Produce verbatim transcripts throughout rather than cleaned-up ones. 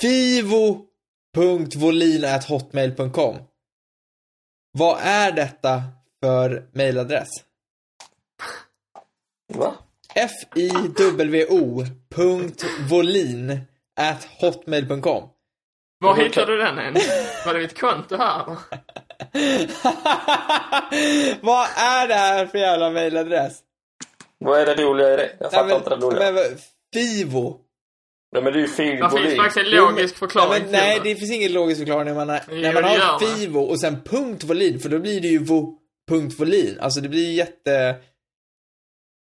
fivo punkt volin at hotmail punkt com. Vad är detta för mejladress? Va? fivo punkt volin at hotmail punkt com. Var hittar du den än? Var det mitt konto här? Vad är det här för jävla mejladress? Vad är det roliga i det? Jag fattar nej, men, inte det roliga. Men, Fivo. Nej, men det är ju Fivo. Det finns faktiskt en logisk förklaring. Nej, men, nej, det finns ingen logisk förklaring när man har, jo, när man har Fivo och sen punkt volin. För då blir det ju vo, punkt volin. Alltså det blir ju jätte...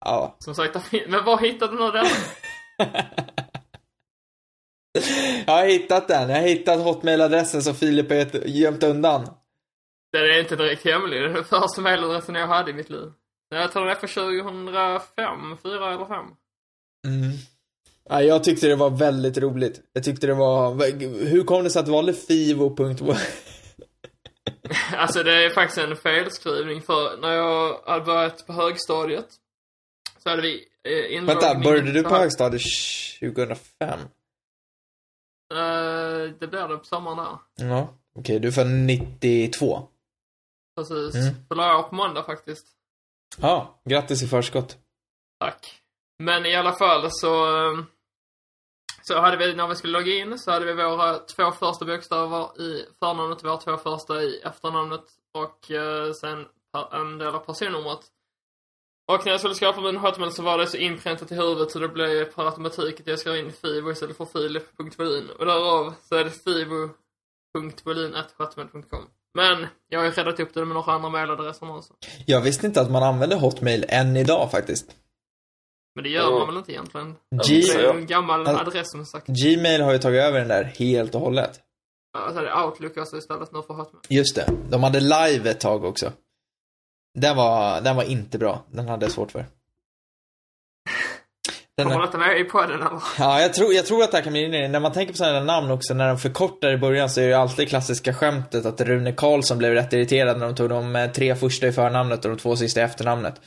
Ja. Som sagt, men var hittade du någon där? Jag har hittat den. Jag har hittat hotmailadressen som Filip har gömt undan. Det är inte direkt hemlig. Det är den första mailadressen jag hade i mitt liv. Jag tror det är för tjugohundrafem, fyra eller fem. Mm. Ja, jag tyckte det var väldigt roligt. Jag tyckte det var... Hur kom det sig att du valde fivo? Alltså det är faktiskt en felskrivning. För när jag hade börjat på högstadiet så hade vi inloggning. Vänta, började du på högstadiet tjugohundrafem? Uh, det blev det på sommaren där. Ja, okej, okay, du är från nittiotvå. Precis, mm. Då la jag på måndag faktiskt. Ja, ah, grattis i förskott. Tack. Men i alla fall så Så hade vi, när vi skulle logga in, så hade vi våra två första bokstäver i förnamnet, våra två första i efternamnet och uh, sen en del av personnumret. Och när jag skulle skapa min hotmail så var det så inpräntat i huvudet, så det blev per automatik att jag skrev in Fivo istället för Filip punkt volin. Och därav så är det fivo punkt volin at hotmail punkt com. Men jag har ju räddat upp det med några andra mailadresser också. Jag visste inte att man använde hotmail än idag faktiskt. Men det gör oh. man väl inte egentligen. G- det är en gammal All- adress som sagt. Gmail har ju tagit över den där helt och hållet. Ja, så är det Outlook alltså istället nu för hotmail. Just det, de hade live ett tag också. Den var, den var inte bra. Den hade jag svårt för. Den kommer inte med i podden eller? Ja, jag tror, jag tror att det här kan bli in. När man tänker på sådana namn också, när de förkortar i början, så är det ju alltid klassiska skämtet att Rune Karlsson blev rätt irriterad när de tog de tre första i förnamnet och de två sista i efternamnet.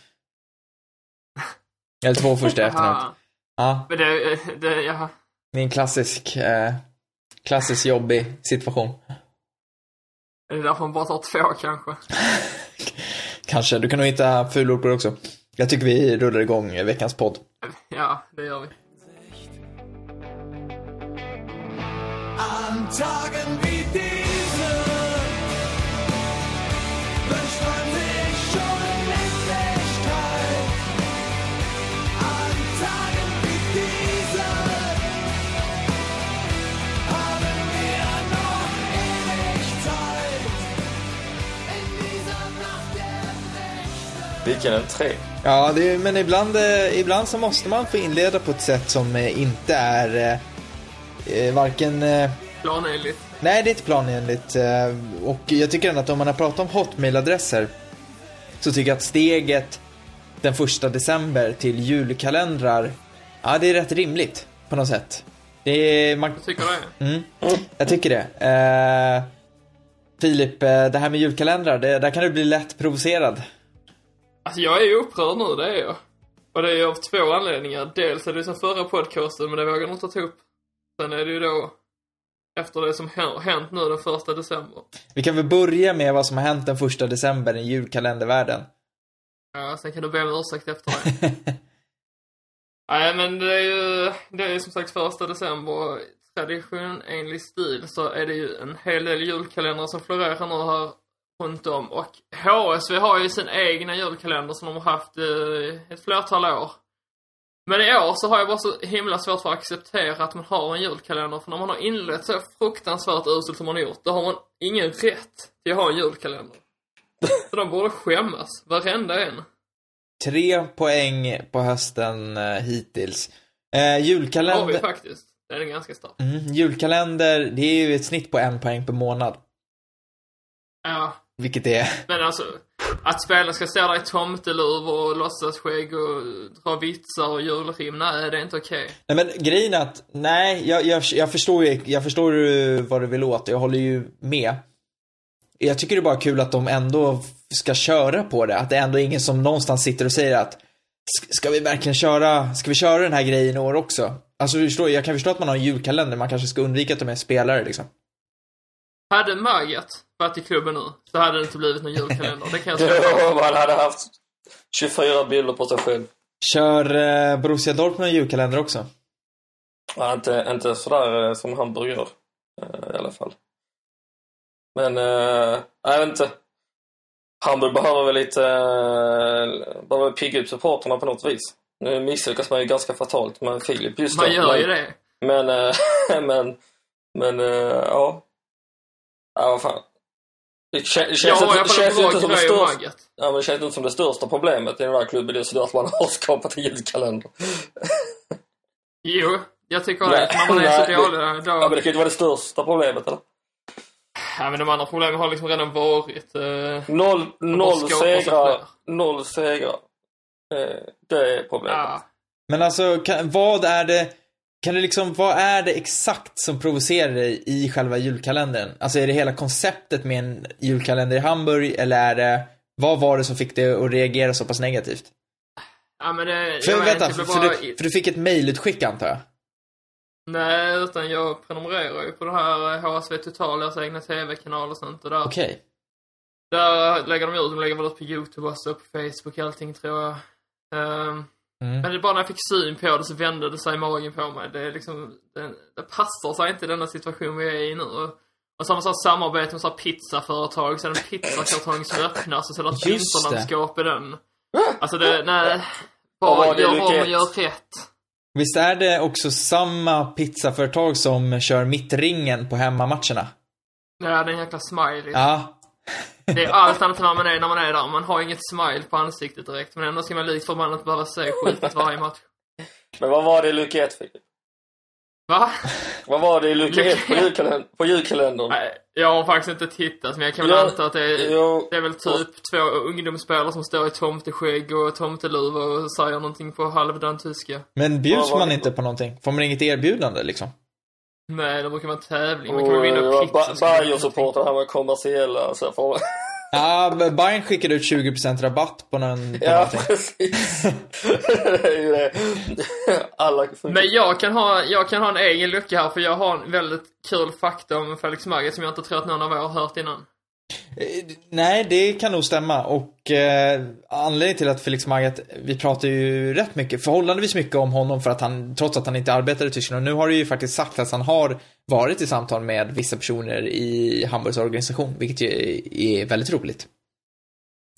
Eller två första i efternamnet. Ja. Men det, det, ja. Det är en klassisk, eh, klassisk jobbig situation. Är det därför man bara tar två kanske? Kanske, du kan nog hitta fulord på det också. Jag tycker vi rullar igång veckans podd. Ja, det gör vi. Vilken en tre. Ja, det är, men ibland, eh, ibland så måste man få inleda på ett sätt som eh, inte är eh, varken... Eh, planenligt. Nej, det är inte planenligt. Eh, och jag tycker ändå att om man har pratat om hotmailadresser så tycker jag att steget den första december till julkalendrar, ja, det är rätt rimligt på något sätt. Det är, man... Jag tycker det. Mm, jag tycker det. Eh, Filip, det här med julkalendrar, det, där kan du bli lätt provocerad. Alltså jag är ju upprörd nu, det är jag. Och det är av två anledningar. Dels är det som förra podcasten, men det vågar jag inte ta upp. Sen är det ju då efter det som har hänt nu den första december. Vi kan väl börja med vad som har hänt den första december i julkalendervärlden. Ja, sen kan du be om ursäkt efter det. Nej, men det är ju det är som sagt första december. Tradition enligt stil så är det ju en hel del julkalendrar som florerar nu här runt om, och H S V har ju sin egna julkalender som de har haft eh, ett flertal år. Men i år så har jag bara så himla svårt för att acceptera att man har en julkalender, för när man har inlett så fruktansvärt uselt som man har gjort, då har man ingen rätt till att ha en julkalender. Så de borde skämmas, varenda en. Tre poäng på hösten eh, hittills. Eh, julkalender... har vi faktiskt, det är en ganska stark. Mm, julkalender, det är ju ett snitt på en poäng per månad. Ja. Vilket det är. Men alltså, att spelaren ska stå där i tomteluv och låtsas skägg och dra vitsar och julrim, nej, det är inte okej. Nej, men grejen är att, nej, jag, jag, jag förstår ju jag förstår ju vad du vill åt, jag håller ju med. Jag tycker det är bara kul att de ändå ska köra på det, att det ändå är ingen som någonstans sitter och säger att ska vi verkligen köra, ska vi köra den här grejen i år också? Alltså förstår, jag kan förstå att man har en julkalender. Man kanske ska undvika att de är spelare liksom. Hade Magath varit i klubben nu så hade det inte blivit någon julkalender. Det kan jag säga. Man hade haft tjugofyra bilder på sig själv. Kör eh, Borussia Dortmund en julkalender också? Ja, inte, inte sådär eh, som Hamburg gör eh, i alla fall. Men eh, jag vet inte. Hamburg behöver väl lite eh, behöver pigga upp supporterna på något vis. Nu misslyckas man ju ganska fatalt med Filip just då. Man gör ju det. Men, eh, men, men eh, ja. Ja, vad fan. Det känns, ja, inte, det känns inte som det största. Ja, men det känns inte som det största problemet i den här klubben är så att man har skapat en julkalender. Jo, jag tycker nej, att man är nej, så dålig då. Ja, men det kan inte vara det största problemet eller? Ja, men de andra problemen har liksom redan varit eh, noll, noll segrar. Noll segrar. Eh, det är problemet. Ja. Men alltså kan, vad är det Kan du liksom, vad är det exakt som provocerar dig i själva julkalendern? Alltså är det hela konceptet med en julkalender i Hamburg? Eller är det, vad var det som fick dig att reagera så pass negativt? Ja, men det, för, jag vänta, inte, för, bara... för, du, för du fick ett mejlutskick antar jag? Nej, utan jag prenumererar ju på det här H S V Total, alltså egna tv-kanal och sånt. Och där, okay. Där lägger de ut, de lägger väl upp på YouTube och så på Facebook och allting tror jag. Um... Mm. Men det bara när jag fick syn på det så vände det sig i magen på mig. Det, är liksom, det, det passar sig inte i denna situation vi är i nu. Och, och samma sak samarbete med så här pizzaföretag. Så är det en pizzakartong som öppnas och så är det interlandskap i den. Alltså det, nej. Bara oh, gör om och gör rätt. Visst är det också samma pizzaföretag som kör mittringen på hemmamatcherna? Ja, den jäkla smiley. Ja. Det är allt annat än vad man är när man är där. Man har inget smile på ansiktet direkt. Men ändå ska man likt förbannat behöva se skitet varje match. Men vad var det Luke ett fick? Va? Vad var det Luke ett på, julkalend- på julkalendern? Nej, jag har faktiskt inte tittat. Men jag kan väl ja, anta att det är, jo, det är väl typ och... två ungdomsspelare som står i tomteskägg och tomteluva och säger någonting på halvdan tyska. Men bjuds man inte på någonting? Får man inget erbjudande liksom? Nej, det brukar vara en tävling. Man kan oh, vinna och pizza. Bayern-supporten här var kommersiella. Så får... Ja, Bayern skickade ut tjugo procent rabatt på någon. På ja, någonting. Precis. Det är ju det. Alla... Men jag kan, ha, jag kan ha en egen lucka här. För jag har en väldigt kul fakta om Felix Magath som jag inte tror att någon av er har hört innan. Nej, det kan nog stämma. Och eh, anledningen till att Felix Magath, vi pratar ju rätt mycket, förhållandevis mycket om honom för att han, trots att han inte arbetar i Tyskland. Och nu har det ju faktiskt sagt att han har varit i samtal med vissa personer i Hamburgs organisation, vilket ju är väldigt roligt.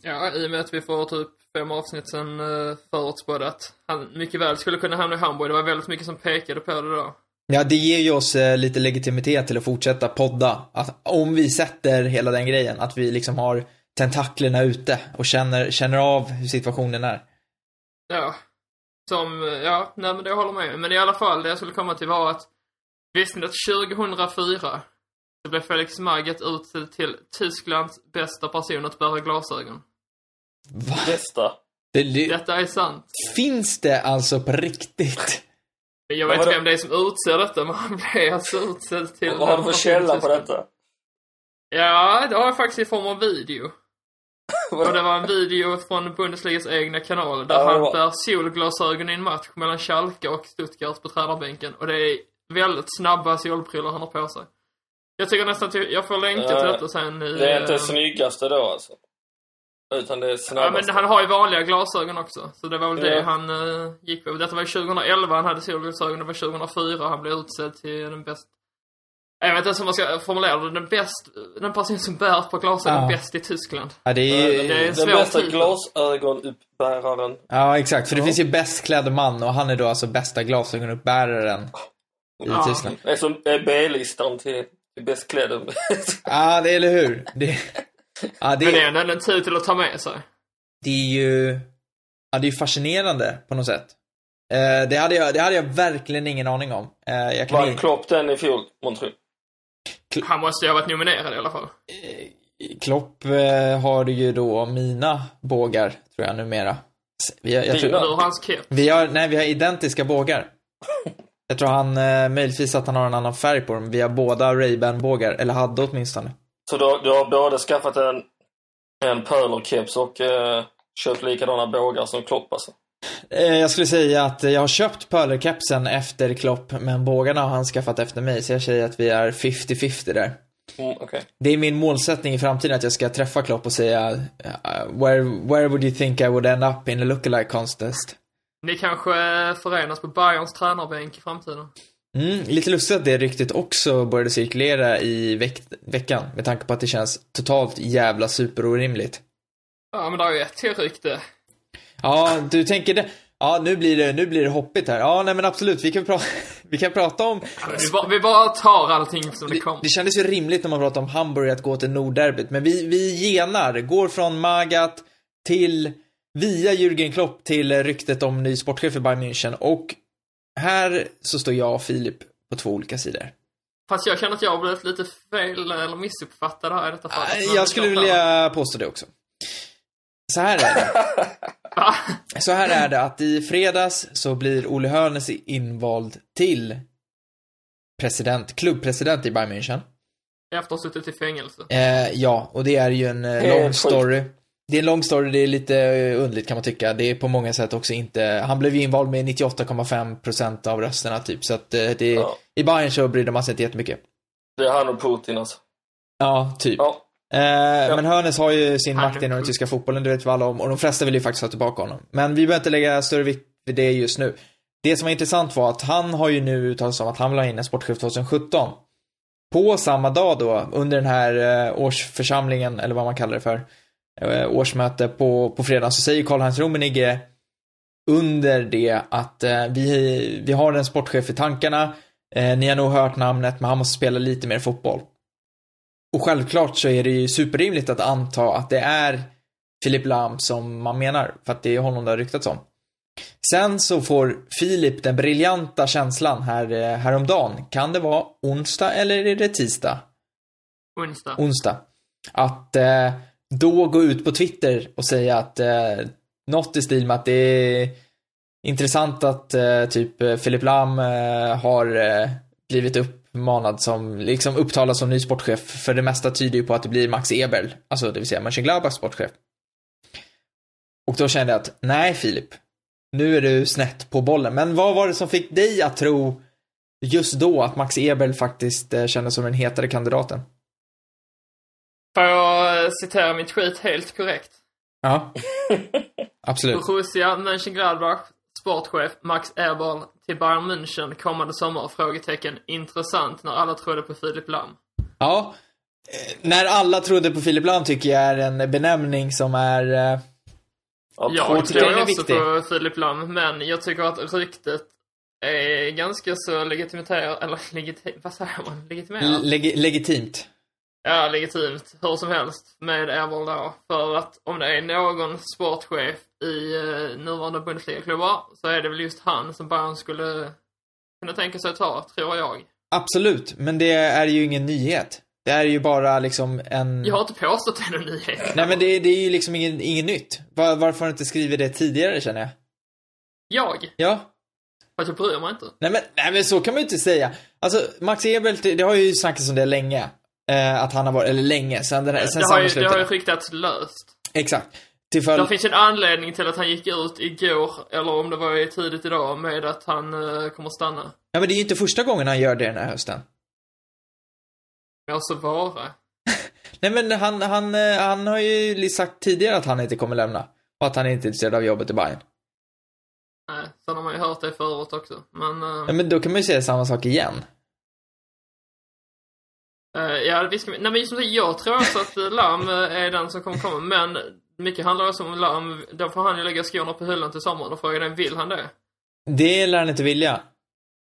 Ja, i och med att vi får typ fem avsnitt sen förutspådde att han mycket väl skulle kunna hamna i Hamburg. Det var väldigt mycket som pekade på det då. Ja, det ger ju oss eh, lite legitimitet till att fortsätta podda. Att om vi sätter hela den grejen, att vi liksom har tentaklerna ute och känner, känner av hur situationen är. Ja, som, ja nej, men det håller med. Men i alla fall, det jag skulle komma till var att visste ni att tjugohundrafyra så blev Felix Magath utsedd till Tysklands bästa person att bära glasögon. Va? Bästa? Det li- Detta är sant. Finns det alltså på riktigt? Jag vet inte vem det är som utser detta, men han blev alltså utsedd till... Vad har du för källa på detta? Ja, det har jag faktiskt i form av video. Och det var en video från Bundesligas egna kanal där han bär solglasögon i en match mellan Schalke och Stuttgart på tränarbänken. Och det är väldigt snabba solbriller han har på sig. Jag tycker nästan att jag får länka till detta sen i... Det är inte det snyggaste då alltså. Utan det är snabbaste. Ja, men han har ju vanliga glasögon också. Så det var väl ja. det han uh, gick på. Detta var tjugohundraelva, han hade solglasögon. Det var tjugohundrafyra, han blev utsedd till den bästa. Jag vet inte ens om man ska formulera det. Den, bäst, den person som bär på glasögon ja. bäst i Tyskland. Ja, det är, det är den bästa glasögonuppbäraren. Ja, exakt. För det ja. finns ju bästklädd man. Och han är då alltså bästa glasögonuppbäraren i ja. Tyskland. Det är som B-listan till bästklädd. Ja, det är, eller hur? Det Ja, det, men det är ändå en tid till att ta med sig. Det är ju ja, det är fascinerande på något sätt. eh, det, hade jag, det hade jag verkligen ingen aning om. eh, jag kan Var inte... Klopp den i fjol, Montreal? Kl- Han måste ju ha varit nominerad i alla fall. eh, Klopp eh, har ju då mina bågar, tror jag numera. Vi har, jag tror, vi har, nej, vi har identiska bågar. Jag tror han, eh, möjligtvis att han har en annan färg på dem. Vi har båda Ray-Ban-bågar, eller hade åtminstone. Så du har, du har både skaffat en en pölerkeps och eh, köpt likadana bågar som Klopp alltså. Jag skulle säga att jag har köpt Pöller-kepsen efter Klopp, men bågarna har han skaffat efter mig, så jag säger att vi är fifty-fifty där. Mm, okay. Det är min målsättning i framtiden att jag ska träffa Klopp och säga where, where would you think I would end up in a lookalike contest? Ni kanske förenas på Bayerns tränarbänk i framtiden. Mm, lite lustigt att det ryktet också började cirkulera i veck- veckan med tanke på att det känns totalt jävla superorimligt. Ja, men det är ju ett till rykte. Ja, du tänker det. Ja, nu blir det, nu blir det hoppigt här. Ja, nej men absolut, vi kan, pra- vi kan prata om... Vi bara, vi bara tar allting som det kommer. Det kändes ju rimligt när man pratade om Hamburg att gå till Nordderbyt. Men vi, vi genar, går från Magath till, via Jürgen Klopp till ryktet om ny sportchef i Bayern München. Och här så står jag och Filip på två olika sidor. Fast jag känner att jag har blivit lite fel eller missuppfattad här i detta fall. Jag, jag skulle vilja påstå det också. Så här är det. Så här är det att i fredags så blir Ole Hoeneß invald till president, klubbpresident i Bayern München. Efter att ha suttit i fängelse. Eh, ja, och det är ju en eh, lång story. Det är en lång story, det är lite underligt kan man tycka. Det är på många sätt också inte... Han blev ju invald med nittioåtta komma fem procent av rösterna typ. Så att eh, det, ja. I Bayern så brydde man sig inte jättemycket. Det är han och Putin alltså. Ja, typ. Ja. Eh, ja. Men Hoeneß har ju sin han makt i den tyska fotbollen, det vet vi alla om. Och de flesta vill ju faktiskt ha tillbaka honom. Men vi behöver inte lägga större vikt vid det just nu. Det som var intressant var att han har ju nu uttalat sig om att han vill ha in en sportchef tjugo sjutton. På samma dag då, under den här eh, årsförsamlingen, eller vad man kallar det för, eh, årsmöte på, på fredag, så säger Karl-Heinz Rummenigge under det att eh, vi, vi har en sportchef i tankarna. eh, Ni har nog hört namnet, men han måste spela lite mer fotboll. Och självklart så är det ju superrimligt att anta att det är Filip Lahm som man menar, för att det är honom det har ryktats om. Sen så får Filip den briljanta känslan här, häromdagen. Kan det vara onsdag eller är det tisdag? Onsdag. Onsdag. Att eh, då gå ut på Twitter och säga att eh, något i stil med att det är intressant att eh, typ Filip Lahm eh, har eh, blivit upp manad som liksom upptalas som ny sportchef, för det mesta tyder ju på att det blir Max Eberl, alltså det vill säga Mönchengladbachs sportchef. Och då kände jag att nej Filip, nu är du snett på bollen. Men vad var det som fick dig att tro just då att Max Eberl faktiskt kändes som den hetare kandidaten? Får jag citera mitt skit helt korrekt? Ja, absolut. Borussia Mönchengladbach sportchef Max Eberl till Bayern München kommande sommar, frågetecken. Intressant när alla trodde på Filip Lahm. Ja, när alla trodde på Filip Lahm tycker jag är en benämning som är... Ja, jag tror också på Filip Lahm, men jag tycker att ryktet är ganska så legitimerat, eller legiti- vad säger man? Legitimerat? Leg- legitimt. Ja, legitimt. Hur som helst med Eberl då. För att om det är någon sportchef i eh, nuvarande Bundesliga-klubbar så är det väl just han som Bayern skulle kunna tänka sig att ta, tror jag. Absolut, men det är ju ingen nyhet. Det är ju bara liksom en... Jag har inte påstått en nyhet. Nej, men det, det är ju liksom ingen, ingen nytt. Var, varför har du inte skrivit det tidigare, känner jag? Jag? Ja. För att jag bryr mig inte. Nej, men, nej, men så kan man ju inte säga. Alltså, Max Eberl, det, det har ju snackats om det länge. Att han har varit, eller länge sen den här, sen det, har ju, det har ju skiktats löst. Exakt. Tillfäll... Det finns en anledning till att han gick ut igår, eller om det var tidigt idag, med att han uh, kommer stanna. Ja, men det är ju inte första gången han gör det den här hösten. Ja, så vara. Nej, men han, han, han har ju sagt tidigare att han inte kommer lämna och att han är inte är intresserad av jobbet i Bayern. Nej, sen har man ju hört det förut också. Men, uh... ja, men då kan man ju säga samma sak igen. Uh, ja, visst, nej, men som jag tror också att Lahm är den som kommer komma. Men mycket handlar också om Lahm. Då får han ju lägga skorna på hyllan till sommaren. Och frågar den, vill han det? Det lär han inte vilja.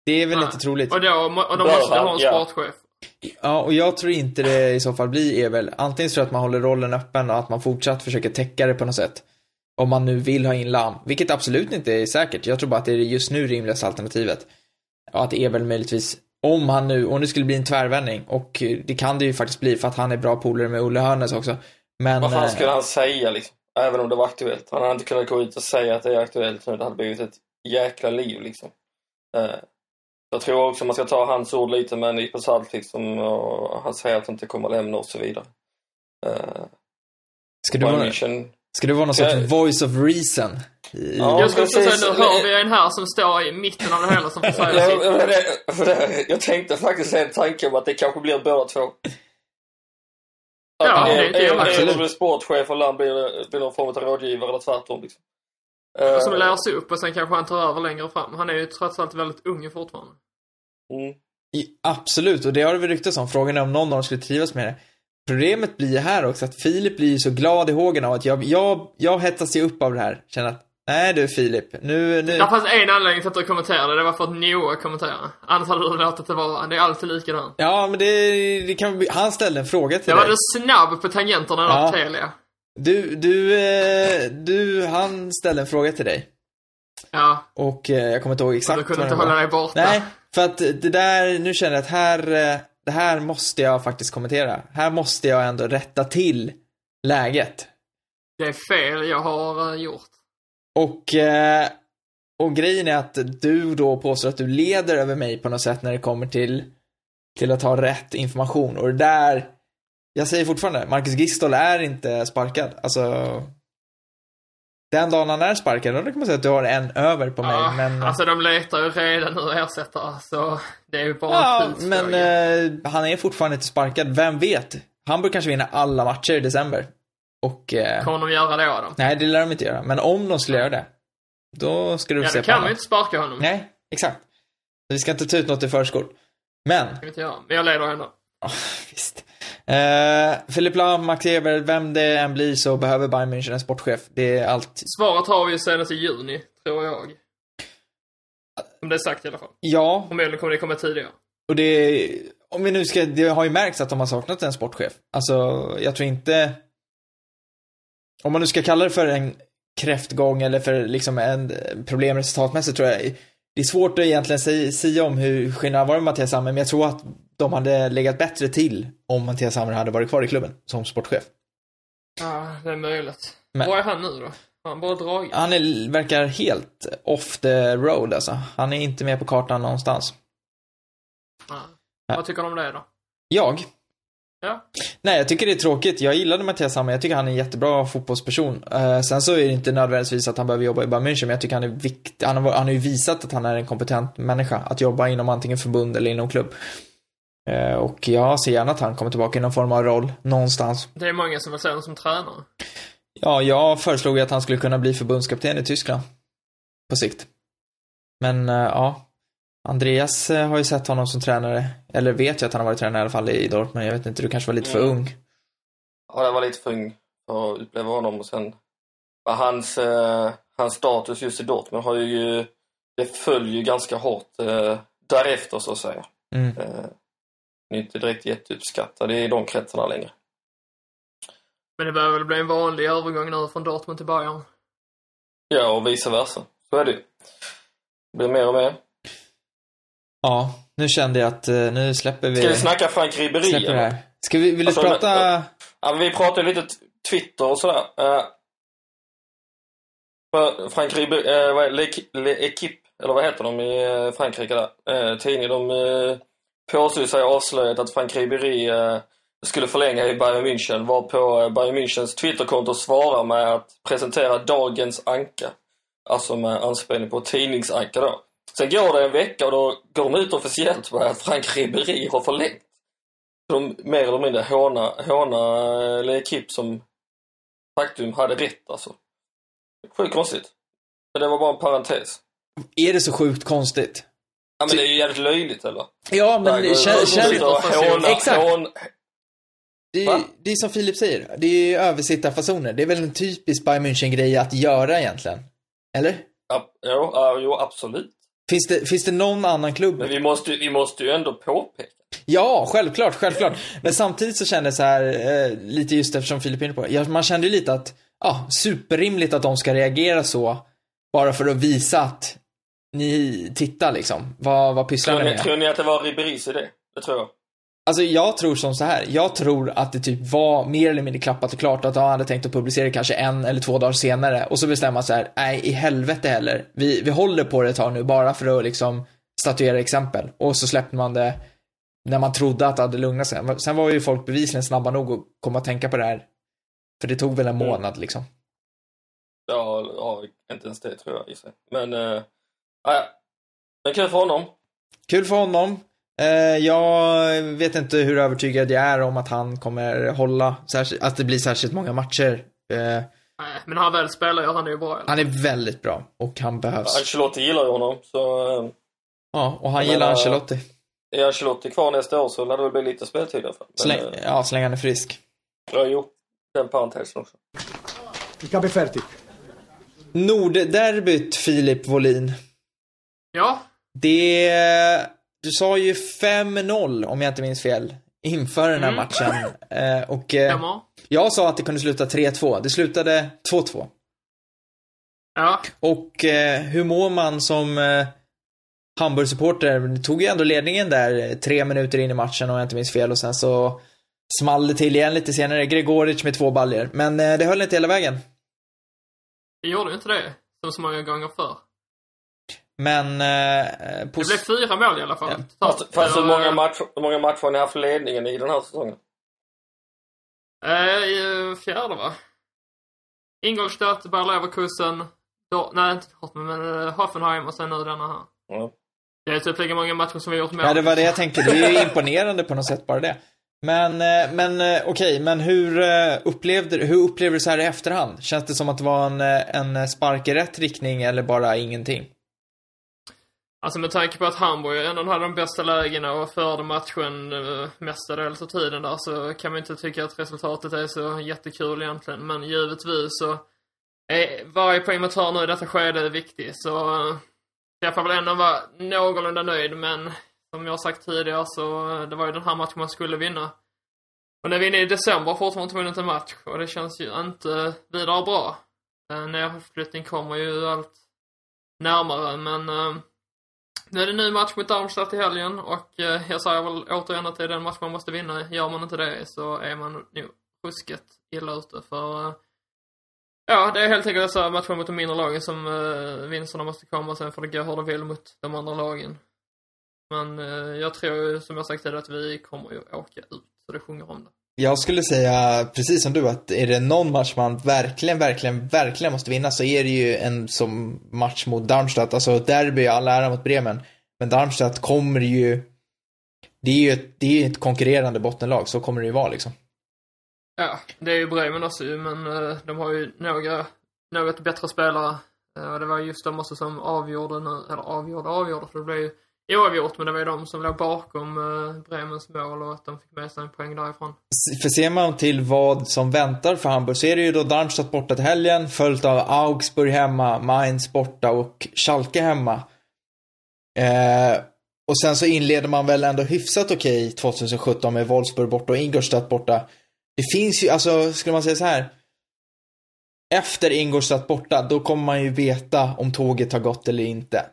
Det är väl nej. Inte troligt. Och, då, och de måste ha en sportchef. Ja, och jag tror inte det i så fall blir Eberl. Antingen så att man håller rollen öppen och att man fortsatt försöker täcka det på något sätt, om man nu vill ha in Lahm, vilket absolut inte är säkert. Jag tror bara att det är just nu rimligaste alternativet. Och att Eberl möjligtvis, om han nu, om det skulle bli en tvärvändning, och det kan det ju faktiskt bli för att han är bra polare med Ole Hoeneß också. Men vad fan skulle han säga liksom, även om det var aktuellt? Han hade inte kunnat gå ut och säga att det är aktuellt nu, det hade blivit ett jäkla liv liksom. Jag tror också man ska ta hans ord lite med en nypa salt liksom, och han säger att han inte kommer lämna och så vidare. Ska du vara... Ska det vara någon sorts jag... voice of reason? I... Ja, jag skulle säga, nu hör vi en här som står i mitten av det hela som försöker ja, det, för det, jag tänkte faktiskt en tanke om att det kanske blir båda två. Ja, det är inte jag. Är det blir sportchef och land blir, blir någon form av rådgivare eller tvärtom liksom. Som lär sig upp och sen kanske han tar över längre fram. Han är ju trots allt väldigt ung fortfarande. Mm. I, absolut, och det har vi ryktats om. Frågan är om någon av dem skulle trivas med det. Problemet blir här också att Filip blir så glad i hågen av att jag, jag, jag hettas ju upp av det här. Känner att, nej du Filip, nu... nu. Det fanns en anledning till att du kommenterade. Det var för att Noah kommenterade. Annars hade du låtit det vara. Det är alltid likadant. Ja, men det, det kan bli... Han ställde en fråga till dig. Jag var du snabb på tangenterna ja. Av Telia. Du, du, eh, du, han ställde en fråga till dig. Ja. Och eh, jag kommer inte ihåg exakt. Du kunde inte hålla dig borta. Nej, för att det där, nu känner jag att här, eh, det här måste jag faktiskt kommentera. Här måste jag ändå rätta till läget. Det är fel jag har eh, gjort. Och, eh, och grejen är att du då påstår att du leder över mig på något sätt när det kommer till, till att ha rätt information. Och det där... Jag säger fortfarande, Marcus Gistol är inte sparkad. Alltså, den dagen han är sparkad, då kan man säga att du har en över på mig. Ja, men... Alltså de letar ju redan nu ersättare, så det är ju bara ja, en tidsfråga. Men eh, han är fortfarande inte sparkad, vem vet? Hamburg kanske vinna alla matcher i december. Och, eh... Kommer de göra det av dem? Nej, det lär de inte göra. Men om de skulle göra det, då ska du ja, se på honom. Ja, kan vi inte sparka honom. Nej, exakt. Vi ska inte ta ut något i förskott. Men... Men jag leder ändå. Oh, visst. Uh, Filip Lahm, Max Eberl, vem det än blir så behöver Bayern München en sportchef. Det är allt. Svaret har vi ju senast i juni, tror jag. Om det är sagt i alla fall. Ja. Om möjligen kommer det komma tidigare. Och det, om vi nu ska, det har ju märkts att de har saknat en sportchef. Alltså, jag tror inte... Om man nu ska kalla det för en kräftgång eller för liksom en problem resultatmässigt, tror jag... Det är svårt att egentligen säga, säga om hur skillnaden var med Mattias Sammer, men jag tror att de hade legat bättre till om Mattias Sammer hade varit kvar i klubben som sportchef. Ja, det är möjligt. Men, vad är han nu då? Han bara drar. Han är, verkar helt off the road alltså. Han är inte med på kartan någonstans. Ja. Ja. Vad tycker du om det då? Jag? Ja. Nej, jag tycker det är tråkigt. Jag gillade Mattias Sammer. Jag tycker han är en jättebra fotbollsperson. Uh, sen så är det inte nödvändigtvis att han behöver jobba i Bayern München, men jag tycker han är viktig. Han har, han har ju visat att han är en kompetent människa att jobba inom antingen förbund eller inom klubb. Uh, och jag ser gärna att han kommer tillbaka i någon form av roll någonstans. Det är många som vill säga honom som tränare. Ja, jag föreslog att han skulle kunna bli förbundskapten i Tyskland på sikt. Men uh, ja... Andreas har ju sett honom som tränare. Eller vet jag att han har varit tränare i alla fall i Dortmund. Men jag vet inte, du kanske var lite för ung. Ja, jag var lite för ung att uppleva honom. Och sen hans, eh, hans status just i Dortmund har ju, det följer ju ganska hårt eh, därefter så att säga. Mm. Eh, det är inte direkt jätteuppskattad i de kretsarna längre. Men det börjar väl bli en vanlig övergång nu från Dortmund till Bayern. Ja, och vice versa. Så är det ju. Det blir mer och mer. Ja, nu kände jag att nu släpper vi... Ska vi snacka Frank Ribéry? Här. Ska vi, vill alltså, du prata... Ja, vi pratade lite Twitter och sådär. Uh, Frank Ribéry, uh, L'Equipe, eller vad heter de i Frankrike där? Uh, tidningen, de uh, påstod sig avslöjat att Frank Ribéry uh, skulle förlänga i Bayern München. Var på Bayern Münchens Twitterkonto svarar med att presentera dagens anka. Alltså med anspelning på tidningsanka då. Sen går det en vecka och då går de ut officiellt med att Frank Ribéry har förlängt. De mer eller mindre håna, håna eller L'Equipe som faktum hade rätt alltså. Sjukt konstigt. Men det var bara en parentes. Är det så sjukt konstigt? Ja, men det är ju jävligt löjligt eller? Ja, men det känns det. Exakt. Håna. Det är, det är som Filip säger. Det är översittarfasoner. Det är väl en typisk Bayern München-grej att göra egentligen. Eller? Ja, jo, jo absolut. Finns det, finns det någon annan klubb? Men vi måste, vi måste ju ändå påpeka. Ja, självklart, självklart. Men samtidigt så kändes så här, eh, lite just eftersom Filip är inne på det. Man kände ju lite att, ja, superrimligt att de ska reagera så. Bara för att visa att ni tittar liksom. Vad, vad pysslar ni med? Tror ni att det var Ribéry i det? Det tror jag. Alltså jag tror som så här. Jag tror att det typ var mer eller mindre klappat och klart att han hade tänkt att publicera kanske en eller två dagar senare. Och så bestämmer man så här, nej i helvete heller. Vi, vi håller på det ett tag nu bara för att liksom statuera exempel. Och så släppte man det när man trodde att det hade lugnat sig. Sen var ju folk bevisligen snabba nog att komma och tänka på det här. För det tog väl en månad liksom. ja, inte ens det tror jag i sig. Men, eh, ja, men kul för honom. Kul för honom. Eh, jag vet inte hur övertygad jag är om att han kommer hålla, särskilt, att det blir särskilt många matcher. Eh, Men han väl spelar ju, han är ju bra. Eller? Han är väldigt bra och han behövs. Ancelotti gillar ju honom. Så, ja, och han gillar Ancelotti. Är Ancelotti kvar nästa år så lär det väl bli lite speltid i alla fall. Släng, ja, så länge han är frisk. Ja, jo. Den parentesen också. Vi kan bli färdig. Nordderbyt, Filip Wåhlin. Ja. Det, du sa ju fem noll om jag inte minns fel. Inför den här mm. matchen. Eh, och eh, jag sa att det kunde sluta tre två. Det slutade två två. Ja. Och eh, hur mår man som eh, Hamburg-supporter? Tog ju ändå ledningen där tre minuter in i matchen om jag inte minns fel. Och sen så small det till igen lite senare. Gregoric med två baljer. Men eh, det höll inte hela vägen. Det gjorde inte det. Som så många gånger förr. Men eh, på... det blev fyra mål i alla fall. Ja. Fast, fast hur många matcher, många matcher har ni haft ledningen i den här säsongen? Eh, fjärde va? Ingolstadt, Bayer Leverkusen, då, nej inte Dortmund, men Hoffenheim och sen nu denna här. Ja. Det är typ lika många matcher som vi gjort med. Ja, det var det jag tänkte. Det är ju imponerande på något sätt bara det. Men, men okej, okay, men hur upplevde, hur upplevde du så här i efterhand? Känns det som att det var en, en spark i rätt riktning eller bara ingenting? Alltså med tanke på att Hamburg ändå hade de bästa lägena och förde matchen eh, mestadels av tiden där så kan man inte tycka att resultatet är så jättekul egentligen. Men givetvis så är varje poäng man tar nu i detta skede är viktig. Så eh, jag får väl ändå vara någorlunda nöjd. Men som jag sagt tidigare så eh, det var ju den här matchen man skulle vinna. Och när vi är inne i december fortfarande inte vunnit en match. Och det känns ju inte vidare bra. Eh, när flyttning kommer ju allt närmare. Men... Eh, nu är det en ny match mot Darmstadt i helgen och jag säger väl återigen att det är den match man måste vinna. Gör man inte det så är man nog rusket illa ute för... Ja, det är helt enkelt dessa matcher mot de mindre lagen som vinsterna måste komma sen för att gå hur det vill mot de andra lagen. Men jag tror som jag sagt att vi kommer ju åka ut så det sjunger om det. Jag skulle säga, precis som du, att är det någon match man verkligen, verkligen, verkligen måste vinna så är det ju en som match mot Darmstadt. Alltså derby, alla ära mot Bremen. Men Darmstadt kommer ju... Det är ju ett, det är ju ett konkurrerande bottenlag, så kommer det ju vara liksom. Ja, det är ju Bremen också, men de har ju några, något bättre spelare. Och det var just de också som avgjorde, eller avgjorde, avgjorde, för det blev ju oavgjort, men det var ju de som låg bakom Bremens mål och att de fick med sig en poäng därifrån. För ser man till vad som väntar för Hamburg så är det ju då Darmstadt borta till helgen, följt av Augsburg hemma, Mainz borta och Schalke hemma. Eh, och sen så inleder man väl ändå hyfsat okej tjugosjutton med Wolfsburg borta och Ingolstadt borta. Det finns ju, alltså skulle man säga så här, efter Ingolstadt borta, då kommer man ju veta om tåget har gått eller inte.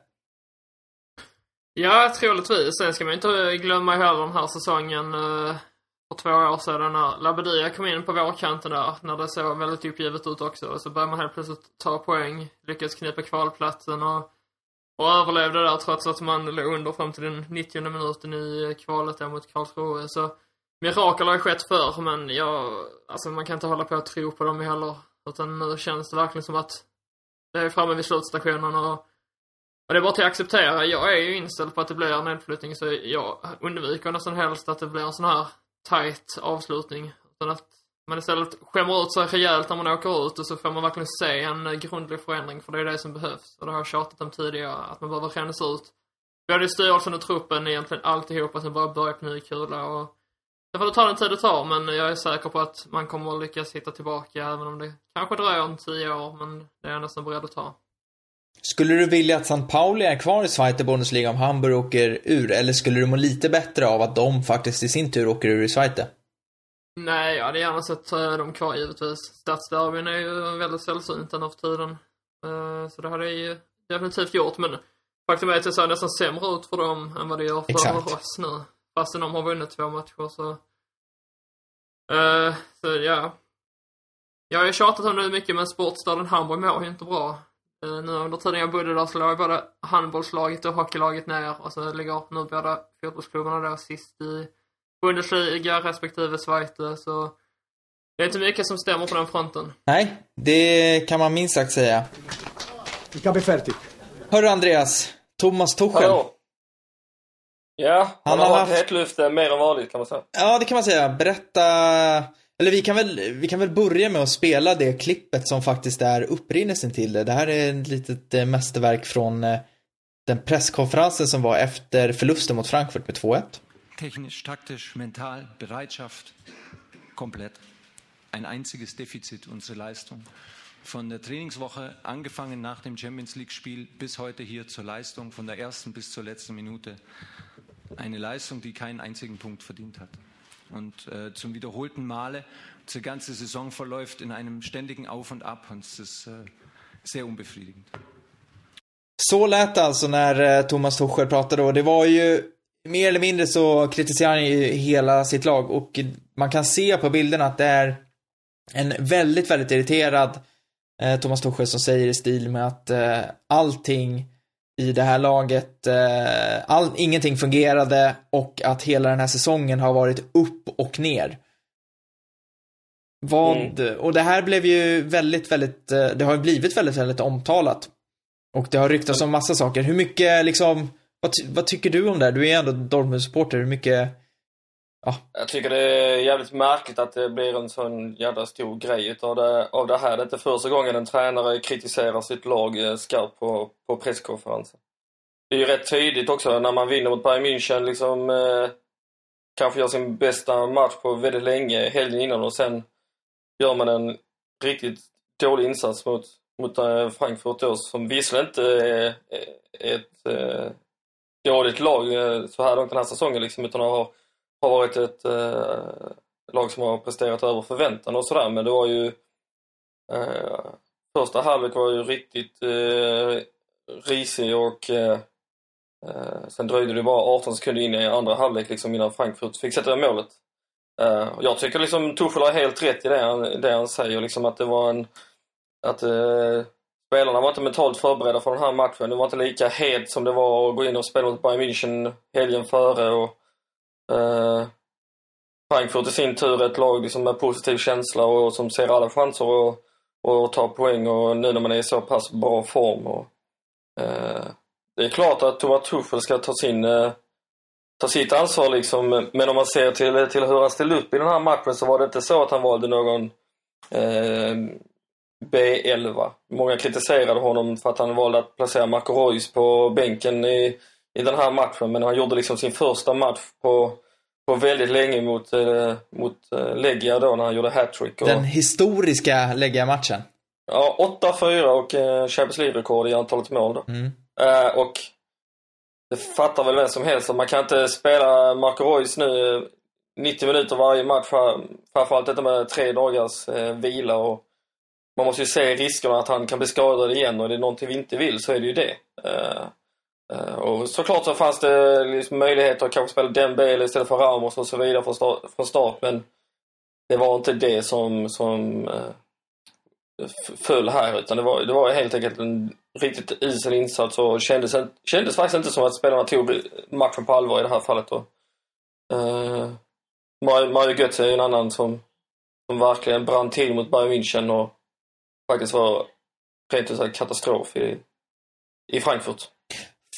Ja, troligtvis. Sen ska man inte glömma hela den här säsongen eh, för två år sedan när Labadia kom in på vårkanten där, när det såg väldigt uppgivet ut också. Så började man helt plötsligt ta poäng, lyckades knipa kvalplatsen och, och överlevde där trots att man låg under fram till den nittionde minuten i kvalet där mot Karlsruhe. Så mirakel har ju skett förr, men jag, alltså man kan inte hålla på att tro på dem heller. Utan nu känns det verkligen som att det är framme vid slutstationen och Och det är bara till att acceptera. Jag är ju inställd på att det blir en nedflyttning så jag undviker nästan helst att det blir en sån här tight avslutning. Utan att man istället skämmer ut sig rejält när man åker ut och så får man verkligen se en grundlig förändring för det är det som behövs. Och det har jag tjatat om tidigare, att man behöver rensa ut. Vi hade ju styrelsen och truppen egentligen alltihopa som bara börjar på ny kula och det får ta den tid det tar, men jag är säker på att man kommer att lyckas hitta tillbaka även om det kanske dröjer om tio år, men det är jag nästan beredd att ta. Skulle du vilja att Sankt Pauli är kvar i Zweite Bundesliga om Hamburg åker ur? Eller skulle du må lite bättre av att de faktiskt i sin tur åker ur i Zweite? Nej, jag hade gärna sett dem kvar givetvis. Stadsderbyn är ju väldigt sällsynt den här för tiden. Så det hade jag ju definitivt gjort. Men faktum är att det ser nästan sämre ut för dem än vad det gör för Exakt. Oss nu. Fastän de har vunnit två matcher så... Så ja. Jag har ju tjatat om det mycket, men sportstaden Hamburg mår ju inte bra. Nu under tiden jag bodde där så låg både handbollslaget och hockeylaget ner och så ligger nu båda fotbollsklubbarna där sist i Bundesliga respektive Schweiz, så Det är inte mycket som stämmer på den fronten. Nej, det kan man minst sagt säga. Vi kan bli färdigt. Hörru Andreas, Thomas Tuchel. Hallå. Ja, han, han har varit helt luften mer än vanligt kan man säga. Ja, det kan man säga. Berätta... Eller vi kan väl, vi kan väl börja med att spela det klippet som faktiskt är upprinnelsen till det. Det här är ett litet mästerverk från den presskonferensen som var efter förlusten mot Frankfurt med två ett. Technisch, taktisch, mental, Bereitschaft, komplett. Ein einziges Defizit, unsere Leistung. Von der Trainingswoche angefangen nach dem Champions-League-Spiel bis heute hier zur Leistung, von der ersten bis zur letzten Minute. Eine Leistung, die keinen einzigen Punkt verdient hat. Und äh, zum wiederholten Male, die ganze Saison verläuft in einem ständigen Auf und Ab und es ist äh, sehr unbefriedigend. Så lät alltså när Thomas Tuchel pratade och det var ju mer eller mindre så kritiserar han ju hela sitt lag och man kan se på bilderna att det är en väldigt, väldigt irriterad eh, Thomas Tuchel som säger i stil med att eh, allting i det här laget, eh, all, ingenting fungerade och att hela den här säsongen har varit upp och ner. Vad, mm. Och det här blev ju väldigt, väldigt, eh, det har blivit väldigt, väldigt omtalat. Och det har ryktats om massa saker. Hur mycket liksom, vad, ty- vad tycker du om det här? Du är ändå Dortmund-supporter, hur mycket... Ja. Jag tycker det är jävligt märkligt att det blir en sån jävla stor grej av det, av det här. Det är inte första gången en tränare kritiserar sitt lag skarpt på, på presskonferensen. Det är ju rätt tydligt också när man vinner mot Bayern München liksom, eh, kanske gör sin bästa match på väldigt länge helgen innan och sen gör man en riktigt dålig insats mot, mot Frankfurt då, som visserligen inte är ett eh, dåligt lag så här långt den här säsongen liksom, utan har har varit ett eh, lag som har presterat över förväntan och sådär. Men det var ju eh, första halvlek var ju riktigt eh, risig och eh, sen dröjde det bara arton sekunder in i andra halvlek liksom innan Frankfurt fick sätta målet. Eh, jag tycker liksom Tuchel har helt rätt i det han, det han säger liksom att det var en att eh, spelarna var inte mentalt förberedda för den här matchen. Det var inte lika het som det var att gå in och spela mot Bayern München helgen före och Uh, Frankfurt i sin tur är ett lag liksom med positiv känsla och som ser alla chanser och, och tar poäng och nu när man är i så pass bra form och, uh, det är klart att Thomas Tuchel ska ta, sin, uh, ta sitt ansvar liksom, men om man ser till, till hur han ställde upp i den här matchen så var det inte så att han valde någon uh, B elva. Många kritiserade honom för att han valde att placera Marco Reus på bänken i i den här matchen, men han gjorde liksom sin första match på, på väldigt länge mot, eh, mot eh, Legia då när han gjorde hattrick. Och, den historiska Legia-matchen. Ja, åtta fyra och eh, Champions League-rekord i antalet mål då. Mm. Eh, och det fattar väl vem som helst att man kan inte spela Marco Reus nu nittio minuter varje match, för, framförallt detta med tre dagars eh, vila och man måste ju se riskerna att han kan bli skadad igen och det är någonting vi inte vill så är det ju det. Eh, Och såklart så fanns det liksom möjligheter att kanske spela Dembele istället för Ramos och så vidare från start, från start men det var inte det som, som föll här utan det var, det var helt enkelt en riktigt isel insats och kändes, kändes faktiskt inte som att spelarna tog matchen på allvar i det här fallet. Och, uh, Mario Götze är en annan som, som verkligen brann till mot Bayern München och faktiskt var rent ut sagt katastrof i, i Frankfurt.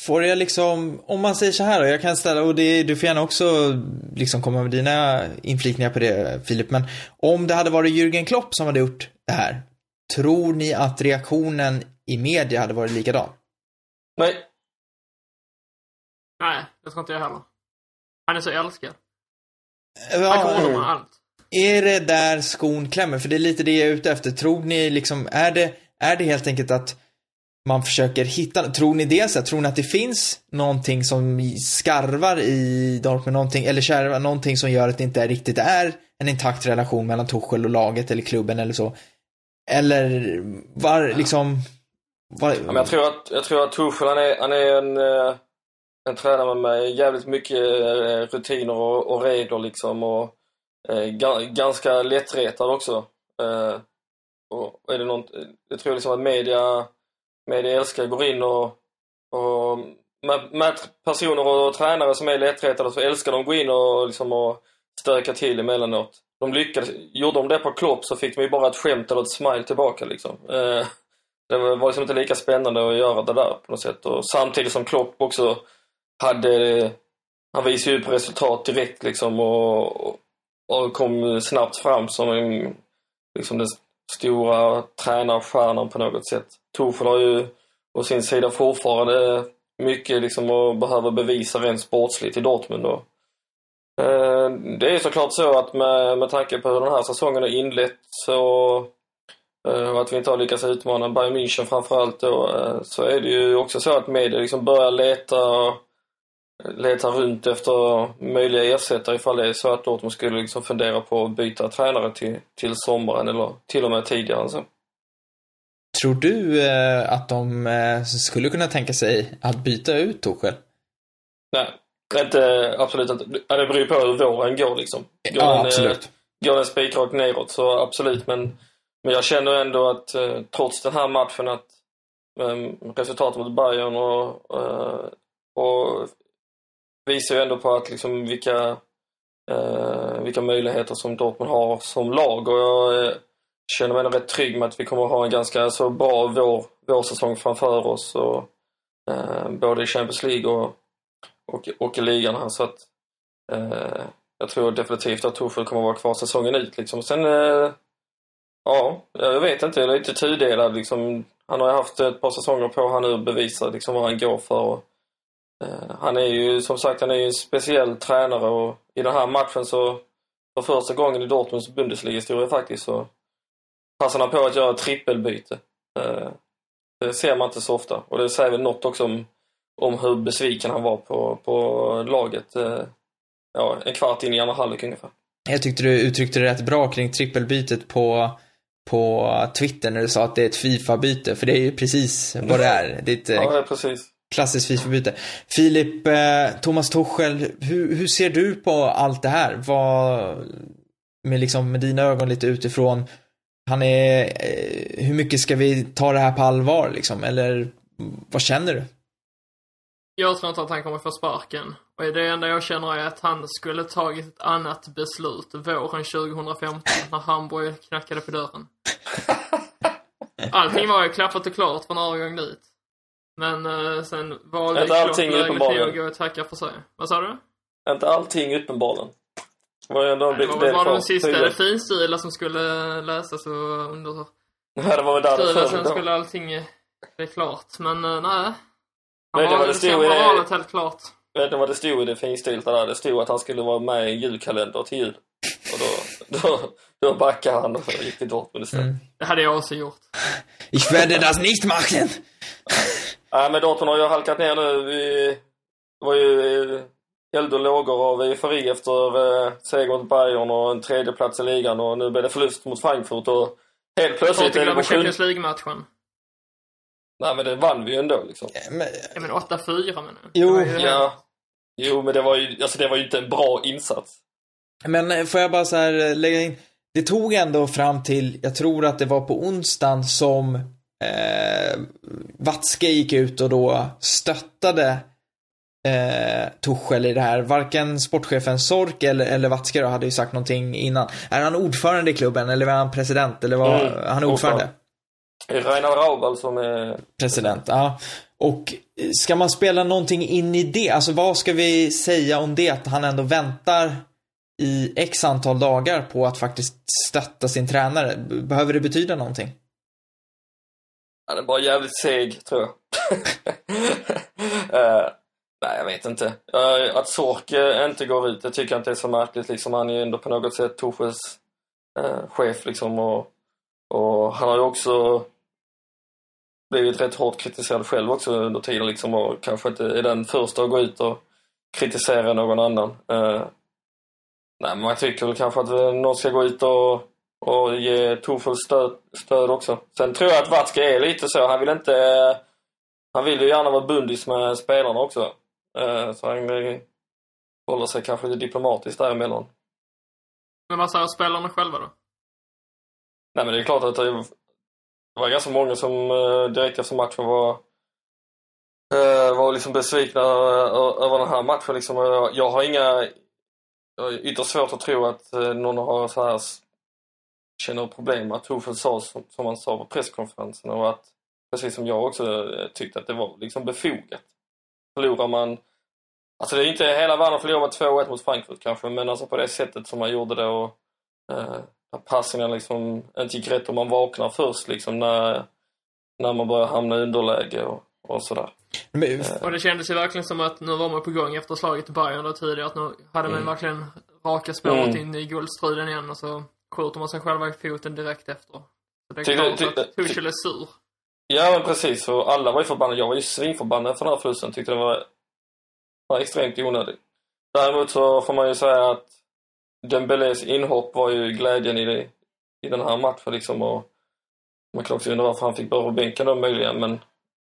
Får jag liksom, om man säger så här då, jag kan ställa, och det, du får gärna också liksom komma med dina inflikningar på det Filip, men om det hade varit Jürgen Klopp som hade gjort det här, tror ni att reaktionen i media hade varit likadan? Nej. Nej, det tror inte jag heller. Han är så älskad. Ja, han kommer med allt. Är det där skon klämmer? För det är lite det jag är ute efter. Tror ni liksom, är det, är det helt enkelt att man försöker hitta, tror ni det så? Tror ni att det finns någonting som skarvar i Dortmund, någonting, eller kärvar, någonting som gör att det inte riktigt är en intakt relation mellan Tuchel och laget eller klubben eller så? Eller var liksom var... Ja, men jag tror att, jag tror att Tuchel han är, han är en, en tränare med jävligt mycket rutiner och, och regler liksom och eh, g- ganska lättretad också eh, och är det något, jag tror liksom att media med det älskar går in och, och med, med personer och tränare som är lättretade så älskar de gå in och, liksom, och stöka till emellanåt. de lyckades, gjorde de det på Klopp så fick de ju bara ett skämt eller ett smile tillbaka liksom. Eh, det var liksom inte lika spännande att göra det där på något sätt. Och samtidigt som Klopp också hade, han visade ju på resultat direkt liksom, och, och kom snabbt fram som en, liksom den stora tränarstjärnan på något sätt. Tuchel har ju på sin sida fortfarande mycket liksom att behöva bevisa rent sportsligt i Dortmund då. Det är såklart så att med, med tanke på hur den här säsongen är inlett så att vi inte har lyckats utmana Bayern München framförallt då, så är det ju också så att media liksom börjar leta leta runt efter möjliga ersättare ifall det är så att Dortmund skulle liksom fundera på att byta tränare till, till sommaren eller till och med tidigare så. Tror du att de skulle kunna tänka sig att byta ut Tuchel? Nej. Inte, absolut inte. Det beror på hur våren går liksom. Går ja, en, absolut. Går en spikrakt neråt så absolut. Men, men jag känner ändå att eh, trots den här matchen att eh, resultatet mot Bayern och, eh, och visar ju ändå på att liksom vilka, eh, vilka möjligheter som Dortmund har som lag. Och jag eh, känner mig ändå rätt trygg med att vi kommer att ha en ganska så bra vår, vårsäsong framför oss. Och, eh, både i Champions League och Och, och i ligan här, så att eh, jag tror definitivt att Tuchel kommer att vara kvar säsongen ut liksom. Sen, eh, ja, jag vet inte, jag är lite tudelad liksom. Han har haft ett par säsonger på han nu bevisar liksom vad han går för och, eh, han är ju som sagt han är ju en speciell tränare och i den här matchen så för första gången i Dortmunds Bundesliga-historia faktiskt så passar han på att göra trippelbyte. Eh, det ser man inte så ofta och det säger väl något också om om hur besviken han var på, på laget ja, en kvart in i andra halvlek ungefär. Jag tyckte du uttryckte det rätt bra kring trippelbytet på, på Twitter när du sa att det är ett FIFA-byte, för det är ju precis vad det är. Det är ett ja, det är precis. Klassiskt FIFA-byte. Filip, Thomas Tuchel, hur, hur ser du på allt det här? Vad, med, liksom, med dina ögon lite utifrån, han är, hur mycket ska vi ta det här på allvar? Liksom? Eller vad känner du? Jag tror inte att han kommer få sparken. Och det enda jag känner är att han skulle tagit ett annat beslut våren tjugohundrafemton när Hamburg knackade på dörren. Allting var ju klappat och klart från övergång dit. Men eh, sen valde Klopp läget att gå och tacka för sig. Vad sa du? Inte allting uppenbarligen. Det var, ändå Nej, det var väl bara de sista det finstila som skulle läsas och under... Nej, det var väl där det förut. Sen skulle allting bli klart. Men eh, nej... Han vet, var det stod i det, helt klart. Vet du vad det stod i det finstilta där? Det stod att han skulle vara med i julkalender till jul. Och då, då, då backade han och gick till Dortmund istället. Mm. Det hade jag också gjort. Ich werde das nicht machen! Nej, men Dortmund har ju halkat ner nu. Vi var ju eld och lågor av eufori efter eh, seger mot Bayern och en tredje plats i ligan. Och nu blev det förlust mot Frankfurt. Och helt plötsligt... Jag tror inte glömmer Champions League-matchen. Nej, men det vann vi ju ändå liksom. Ja, men, ja, men åtta fyra men nu. Jo, ju... ja. Jo, men det var ju alltså det var ju inte en bra insats. Men får jag bara så här lägga in, det tog ändå fram till, jag tror att det var på onsdagen som eh, Watzke gick ut och då stöttade eh, Tuchel i det här. Varken sportchefen Sork eller, eller Watzke då hade ju sagt någonting innan. Är han ordförande i klubben eller var han president eller var mm, han ordförande? Också. Reinhard Raubal som är... president, ja. Och ska man spela någonting in i det? Alltså vad ska vi säga om det? Att han ändå väntar i x antal dagar på att faktiskt stötta sin tränare. Behöver det betyda någonting? Han är bara jävligt seg, tror jag. uh, nej, jag vet inte. Uh, att Sorke inte går ut, det tycker jag inte är så märkligt. Liksom, han är ju ändå på något sätt Tuchels uh, chef liksom och... Och han har ju också blivit rätt hårt kritiserad själv också under tiden liksom, och kanske inte är den första att gå ut och kritisera någon annan. Eh, nej, men man tycker väl kanske att någon ska gå ut och, och ge Tuchel stöd, stöd också. Sen tror jag att Watzke är lite så. Han vill inte, han vill ju gärna vara bundis med spelarna också. Eh, så han håller sig kanske lite diplomatiskt däremellan. Men vad säger spelarna själva då? Nej, men det är klart att det var ganska många som direkt efter matchen var, var liksom besvikna över den här matchen. Jag har inga, ytterst svårt att tro att någon har så här känner problem att Tuchel sa som, som han sa på presskonferensen, och att precis som jag också tyckte att det var liksom befogat. Förlorar man, alltså det är inte hela världen att förlora två ett mot Frankfurt kanske, men alltså på det sättet som man gjorde det och eh, passningen liksom inte gick rätt och man vaknar först liksom när, när man börjar hamna i underläge och, och sådär. Men, och det kändes ju verkligen som att nu var man på gång efter slaget i Bayern då tidigare, att nu hade man mm. verkligen raka spåret mm. in i guldstriden igen, och så skjuter man sig själva i foten direkt efter. Så det är klart ty, ty, att Tuchel är sur. Ja men precis, och alla var ju förbannade. Jag var ju svinförbannad för den här flusen, tyckte det var, var extremt onödigt. Däremot så får man ju säga att Dembélés inhopp var ju glädjen i, det, i den här matchen liksom, och man kan också undra varför han fick börja på bänken då möjligen, men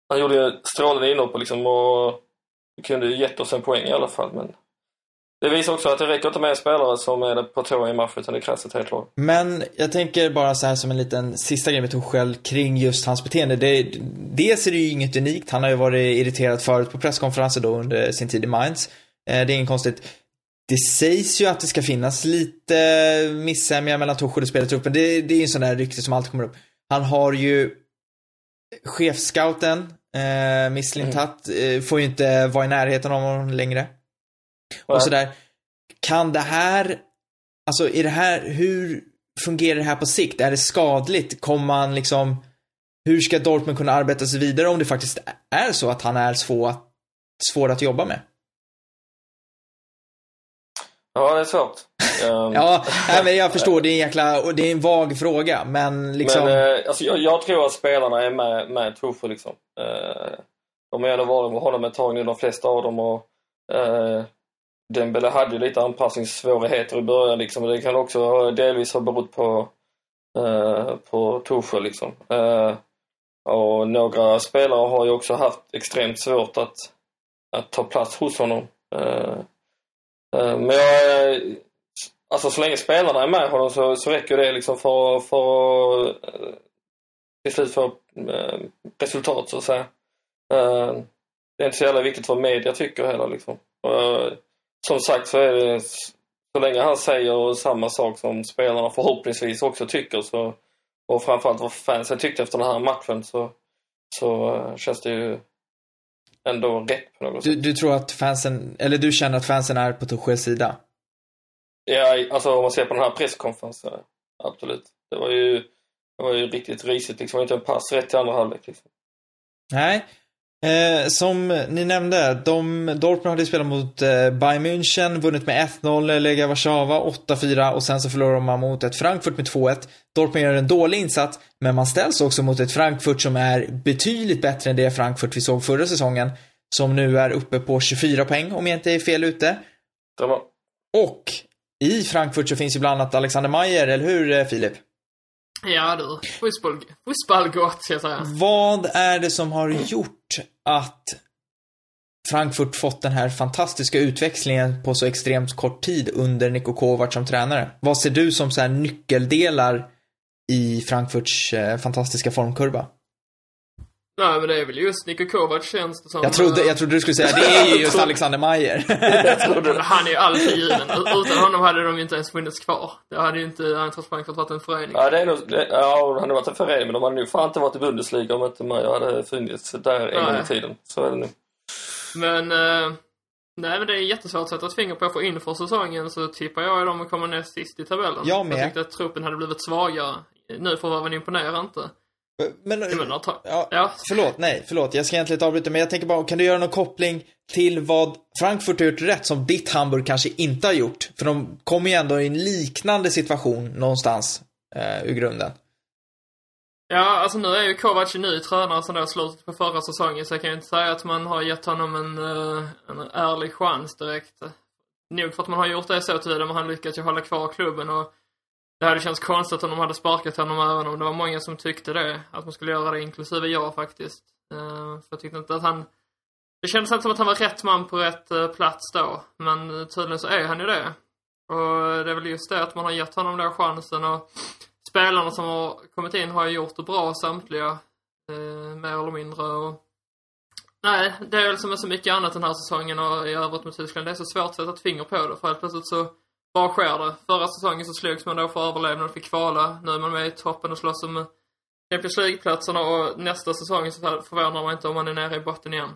han gjorde ju strålande inhopp och, liksom, och kunde ju gett oss en poäng i alla fall, men det visar också att det räcker inte med spelare som är på tå i matchen, utan det krävs ett helt lag. Men jag tänker bara så här som en liten sista grej med Tuchel kring just hans beteende. Det, dels är det ju inget unikt. Han har ju varit irriterad förut på presskonferenser då under sin tid i Mainz. Det är inget konstigt. Det sägs ju att det ska finnas lite missämja mellan Tuchel och spelartruppen. Det, det är ju en sån där rykte som alltid kommer upp. Han har ju chefscouten, eh, Miss Lintat, eh, får ju inte vara i närheten av honom längre. Och sådär. Kan det här, alltså är det här, hur fungerar det här på sikt? Är det skadligt? Kommer man liksom, hur ska Dortmund kunna arbeta sig vidare om det faktiskt är så att han är svår, svår att jobba med? Ja, det är svårt. um... Ja, nej, men jag förstår, det är en jäkla, det är en vag fråga, men liksom men, eh, alltså, jag, jag tror att spelarna är med, med Tuchel liksom. Eh, de är ändå varit med honom ett tag nu, de flesta av dem, och eh, Dembélé hade ju lite anpassningssvårigheter i början liksom, och det kan också delvis ha berott på eh, på Tuchel liksom. Eh, och några spelare har ju också haft extremt svårt att att ta plats hos honom. Eh, eh, men jag, alltså så länge spelarna är med honom så, så räcker det liksom för för eh, till slut för eh, resultat så att säga. Eh, det är inte så jävla viktigt vad media tycker heller liksom. Eh, Som sagt så är det, så länge han säger samma sak som spelarna förhoppningsvis också tycker, så, och framförallt vad fansen tyckte efter den här matchen, så, så känns det ju ändå rätt på något sätt. Du, du tror att fansen, eller du känner att fansen är på Tuchels sida? Ja, alltså om man ser på den här presskonferensen, absolut. Det var ju, det var ju riktigt risigt liksom, inte en pass rätt till andra halvlek liksom. Nej. Eh, som ni nämnde, de, Dortmund hade spelat mot eh, Bayern München, vunnit med ett noll, Lega Warszawa åtta fyra, och sen så förlorar man mot ett Frankfurt med två ett. Dortmund gör en dålig insats, men man ställs också mot ett Frankfurt som är betydligt bättre än det Frankfurt vi såg förra säsongen, som nu är uppe på tjugofyra poäng om jag inte är fel ute. Det var... Och i Frankfurt så finns ju bland annat Alexander Meier, eller hur Filip? Ja du, Fußballgott ska jag säga. Vad är det som har gjort att Frankfurt fått den här fantastiska utväxlingen på så extremt kort tid under Niko Kovač som tränare? Vad ser du som så här nyckeldelar i Frankfurts eh, fantastiska formkurva? Nej, men det är väl just Niko Kovač känns det som. Jag trodde, jag trodde du skulle säga det är just Alexander Meier. Han är ju alltid given. Utan honom hade de ju inte ens funnits kvar. Det hade ju inte Eintracht Frankfurt varit en förening. Ja, det är nog, det, ja, han hade varit en förening, men de hade nu fan inte varit i Bundesliga om inte Meier hade funnits där en gång i tiden. Så är det nu. Men, eh, nej, men det är jättesvårt att sätta ett finger på, för inför säsongen så tippar jag att de kommer näst sist i tabellen. Jag, jag tyckte att truppen hade blivit svagare. Nu får vara väl imponerande inte. Men, ja, ja. Förlåt, nej, förlåt. Jag ska egentligen inte avbryta, men jag tänker bara, kan du göra någon koppling till vad Frankfurt har gjort rätt som ditt Hamburg kanske inte har gjort? För de kommer ju ändå i en liknande situation någonstans eh, ur grunden. Ja, alltså nu är ju Kovač ny tränare som då slutet på förra säsongen, så jag kan ju inte säga att man har gett honom en, en ärlig chans direkt. Nog för att man har gjort det så tidigare, men han lyckats ju hålla kvar klubben, och det hade känts konstigt om de hade sparkat honom, även om det var många som tyckte det, att man skulle göra det, inklusive jag faktiskt. För jag tyckte inte att han... Det kändes inte som att han var rätt man på rätt plats då, men tydligen så är han ju det. Och det är väl just det att man har gett honom den chansen, och spelarna som har kommit in har gjort det bra samtliga, mer eller mindre. Och... Nej, det är väl som är så mycket annat den här säsongen och i övrigt med Tyskland. Det är så svårt att sätta ett finger på det, för helt plötsligt så Vad sker det? Förra säsongen så slogs man då för överlevnad och fick kvala. Nu är man med i toppen och slåss om Champions League-platserna, och nästa säsong så förvånar man inte om man är nere i botten igen.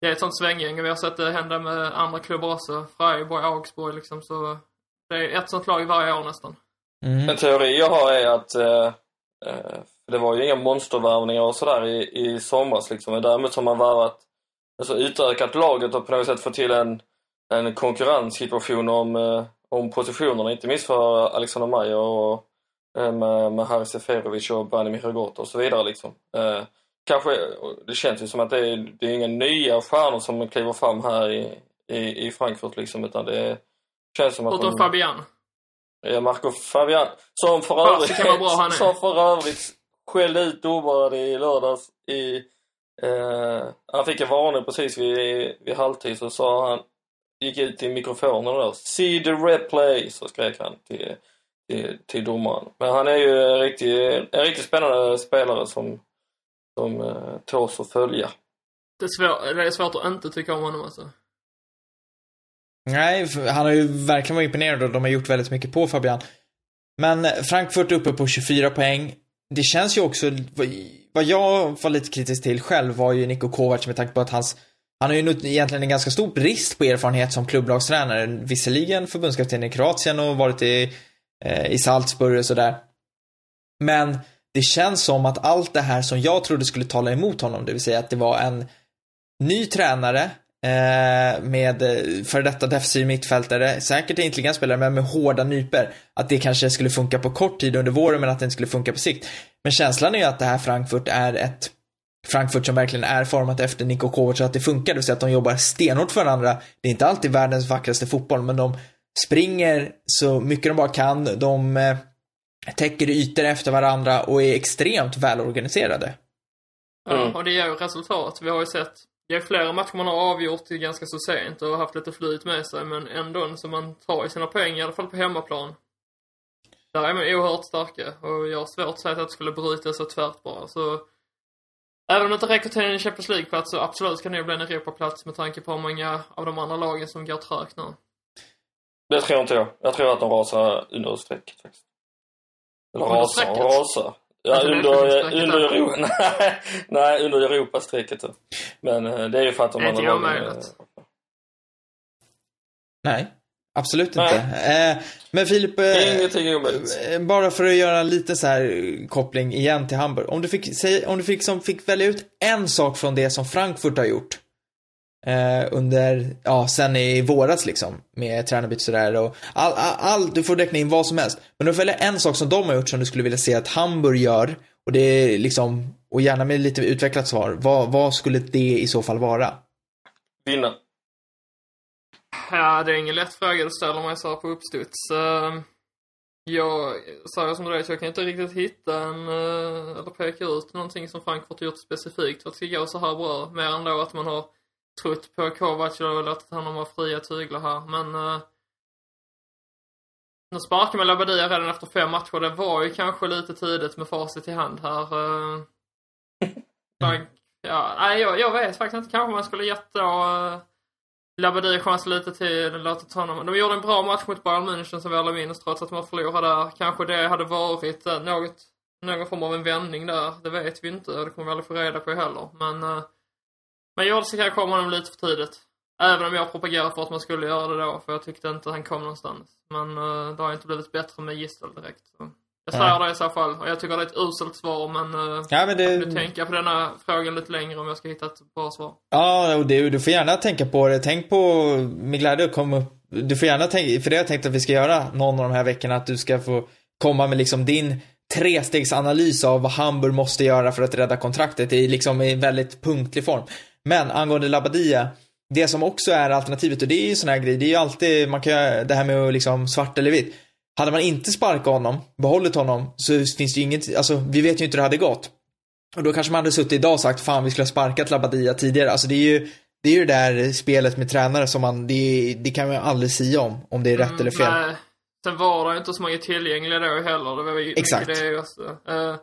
Det är ett sånt svänggäng, och vi har sett det hända med andra klubbar också. Freiburg, Augsburg liksom, så det är ett sånt lag varje år nästan. Mm. En teori jag har är att eh, det var ju inga monstervärvningar och sådär i, i somras liksom. Däremot har man värvat, alltså utökat laget och på något sätt få till en, en konkurrenssituation om eh, om positionerna, inte minst för Alexander Meier och med, med Harry Seferovic och Breno Mirogot och så vidare liksom. Eh, kanske, det känns ju som att det är, det är inga nya stjärnor som kliver fram här i, i, i Frankfurt liksom, utan det känns som att... Utom de, Fabian. Ja, Marco Fabian, som för övrigt, bra, som för övrigt skällde ut domaren i lördags i, eh, han fick en varning precis vid, vid halvtid, så sa han, gick ut i mikrofonen då. See the replay, så skrek han till, till, till domaren. Men han är ju en riktigt, en riktigt spännande spelare som, som eh, tås att följa. Det är, svår, det är svårt att inte tycka om honom alltså. Nej, han har ju verkligen varit imponerad och de har gjort väldigt mycket på Fabian. Men Frankfurt uppe på tjugofyra poäng. Det känns ju också, vad jag var lite kritisk till själv var ju Niko Kovač, med tanke på att hans... Han har ju egentligen en ganska stor brist på erfarenhet som klubblagstränare. Visserligen förbundskapten i Kroatien och varit i, eh, i Salzburg och sådär. Men det känns som att allt det här som jag trodde skulle tala emot honom, det vill säga att det var en ny tränare eh, med för detta defensiv mittfältare, säkert intelligent spelare men med hårda nyper, att det kanske skulle funka på kort tid under våren men att det inte skulle funka på sikt. Men känslan är ju att det här Frankfurt är ett Frankfurt som verkligen är format efter Niko Kovač, så att det funkar, det vill säga att de jobbar stenhårt för varandra. Det är inte alltid världens vackraste fotboll, men de springer så mycket de bara kan. De täcker ytor efter varandra och är extremt välorganiserade. Mm. Ja, och det är resultat. Vi har ju sett, det är flera matcher man har avgjort ganska så sent och haft lite flyt med sig, men ändå som man tar i sina poäng, i alla fall på hemmaplan. Där är man oerhört starka, och jag har svårt att säga att det skulle bryta så tvärt bara, så... Även om det inte räcker till en Champions League-plats, så absolut kan det bli en Europa-plats med tanke på hur många av de andra lagen som går trögt nu. Det tror jag inte jag. Jag tror att de rasar under strecket faktiskt. Eller under rasar, strecket? Rasar. Ja, under, under, under, nej, under Europa-strecket. Men det är ju för att de andra lagen... Det är inte omöjligt. Nej, absolut inte. Nej. Men Filip, bara för att göra lite så här koppling igen till Hamburg, om du fick, om du fick, som fick välja ut en sak från det som Frankfurt har gjort eh, under, ja, sen i våras liksom, med tränarbyte sådär och all, all, all, du får räkna in vad som helst, men du får välja en sak som de har gjort som du skulle vilja se att Hamburg gör, och det är liksom, och gärna med lite utvecklat svar, vad, vad skulle det i så fall vara? Vinna. Ja, det är ingen lätt fråga du ställer mig så här på uppstuds. Jag sa som det, jag kan inte riktigt hitta en, eller peka ut någonting som Frankfurt gjort specifikt för att det ska gå så här bra. Mer än då att man har trott på Kovač och låtit honom ha fria tyglar här. Men nu sparkade man Labadia redan efter fem matcher. Det var ju kanske lite tidigt med facit i hand här. Ja, nej, jag, jag vet faktiskt inte. Kanske man skulle gett då... Labadie chansade lite till låtit honom. De gjorde en bra match mot Bayern München som vi alla minns, trots att man förlorade där. Kanske det hade varit något, någon form av en vändning där. Det vet vi inte. Det kommer vi aldrig få reda på heller. Men eh, man gjorde sig kanske om honom lite för tidigt. Även om jag propagerade för att man skulle göra det då. För jag tyckte inte han kom någonstans. Men eh, det har inte blivit bättre med Gistel direkt. Så. Jag säger mm. det i så fall. Och jag tycker det är ett uselt svar, men, ja, men det... jag vill tänka på den här frågan lite längre om jag ska hitta ett bra svar. Ja, och det, du får gärna tänka på det. Tänk på, med glädje kom upp. Du får gärna tänka, för det har jag tänkt att vi ska göra någon av de här veckorna, att du ska få komma med liksom din trestegsanalys av vad Hamburg måste göra för att rädda kontraktet i liksom en väldigt punktlig form. Men angående Labadia, det som också är alternativet, och det är ju sån här grej, det är ju alltid, man kan göra det här med liksom svart eller vitt. Hade man inte sparkat honom, behållit honom, så finns det ju inget, alltså vi vet ju inte hur det hade gått. Och då kanske man hade suttit idag och sagt, fan vi skulle ha sparkat Labadia tidigare. Alltså det är ju det, är ju det där spelet med tränare som man, det, det kan man ju aldrig säga om, om det är rätt mm, eller fel. Nej, sen var det inte så många tillgängliga då heller. Det var ju, exakt. Det är just, uh,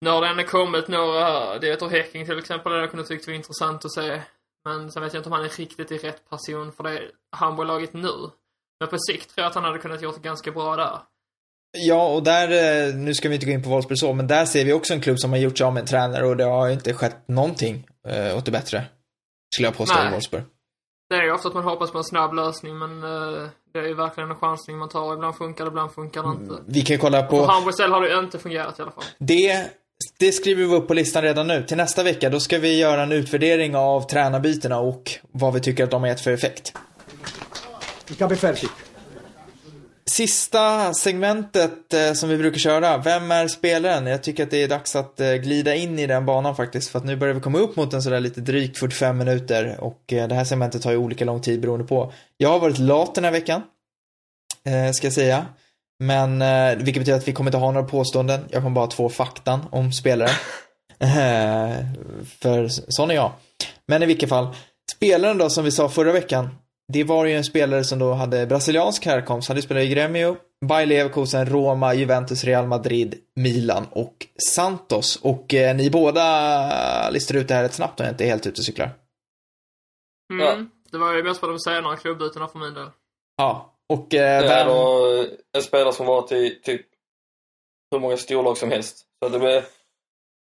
när det ändå kommit några, det heter Häcking till exempel, det jag kunde tycka var intressant att se. Men sen vet jag inte om han är riktigt i rätt person för det Hamburg-laget nu. Men på sikt tror jag att han hade kunnat gjort det ganska bra där. Ja, och där, nu ska vi inte gå in på Wolfsburg så, men där ser vi också en klubb som har gjort sig av med en tränare och det har inte skett någonting eh, åt det bättre, skulle jag påstå, i Wolfsburg. Det är ju ofta att man hoppas på en snabb lösning, men eh, det är ju verkligen en chansning man tar. Ibland funkar det, ibland funkar det inte. Vi kan kolla på... Hamburg själv har det ju inte fungerat i alla fall. Det, det skriver vi upp på listan redan nu. Till nästa vecka, då ska vi göra en utvärdering av tränarbytena och vad vi tycker att de har gett för effekt. Vi kan bli färdig. Sista segmentet eh, som vi brukar köra, vem är spelaren? Jag tycker att det är dags att eh, glida in i den banan faktiskt, för att nu börjar vi komma upp mot en sådär lite drygt fyrtiofem minuter och eh, det här segmentet tar ju olika lång tid beroende på. Jag har varit lat den här veckan, eh, ska jag säga, men eh, vilket betyder att vi kommer inte ha några påståenden, jag kommer bara ha två faktan om spelaren, eh, för sån är jag. Men i vilket fall, spelaren då som vi sa förra veckan, det var ju en spelare som då hade brasiliansk härkomst. Han hade spelat i Grêmio, Bayer Leverkusen, Roma, Juventus, Real Madrid, Milan och Santos. Och eh, ni båda listar ut det här rätt snabbt och är inte helt ute och cyklar. Mm, ja. Det var ju mest vad de säger när klubbytena för min del. Ja, och eh, det är då en spelare som var till typ hur många storlag som helst. Så det blev,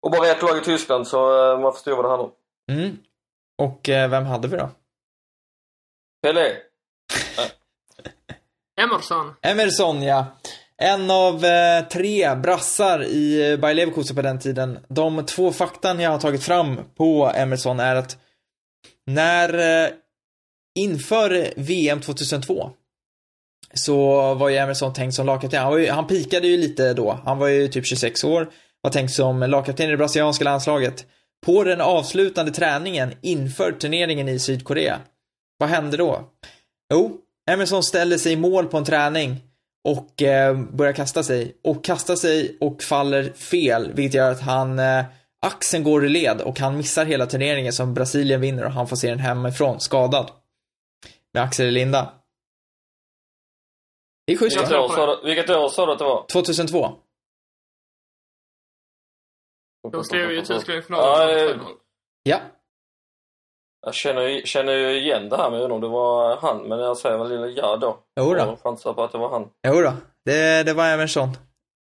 och bara ett lag i Tyskland, så man förstår vad det handlar om. Mm. Och eh, vem hade vi då? Eller? Emerson. Emerson, ja. En av eh, tre brassar i Bayer Leverkusen på den tiden. De två faktan jag har tagit fram på Emerson är att när eh, inför V M tjugohundratvå så var ju Emerson tänkt som lagkapten. Han, var ju, han pikade ju lite då. Han var ju typ tjugosex år. Var tänkt som lagkapten i det brasilianska landslaget. På den avslutande träningen inför turneringen i Sydkorea. Vad hände då? Jo, Emerson ställer sig i mål på en träning och eh, börjar kasta sig. Och kastar sig och faller fel, vilket gör att han, eh, axeln går i led och han missar hela turneringen som Brasilien vinner och han får se den hemifrån, skadad. Med axel i linda. Det är schysst. Vilket år sa du, vilket år sa du att det var? tjugohundratvå. Då skrev ju Tyskland i finalen. Ja. Jag känner, känner ju igen det här med om det var han, men jag säger väl lilla ja då. Jo då. Jag chansar på att det var han. Jo då, det, det var Emerson.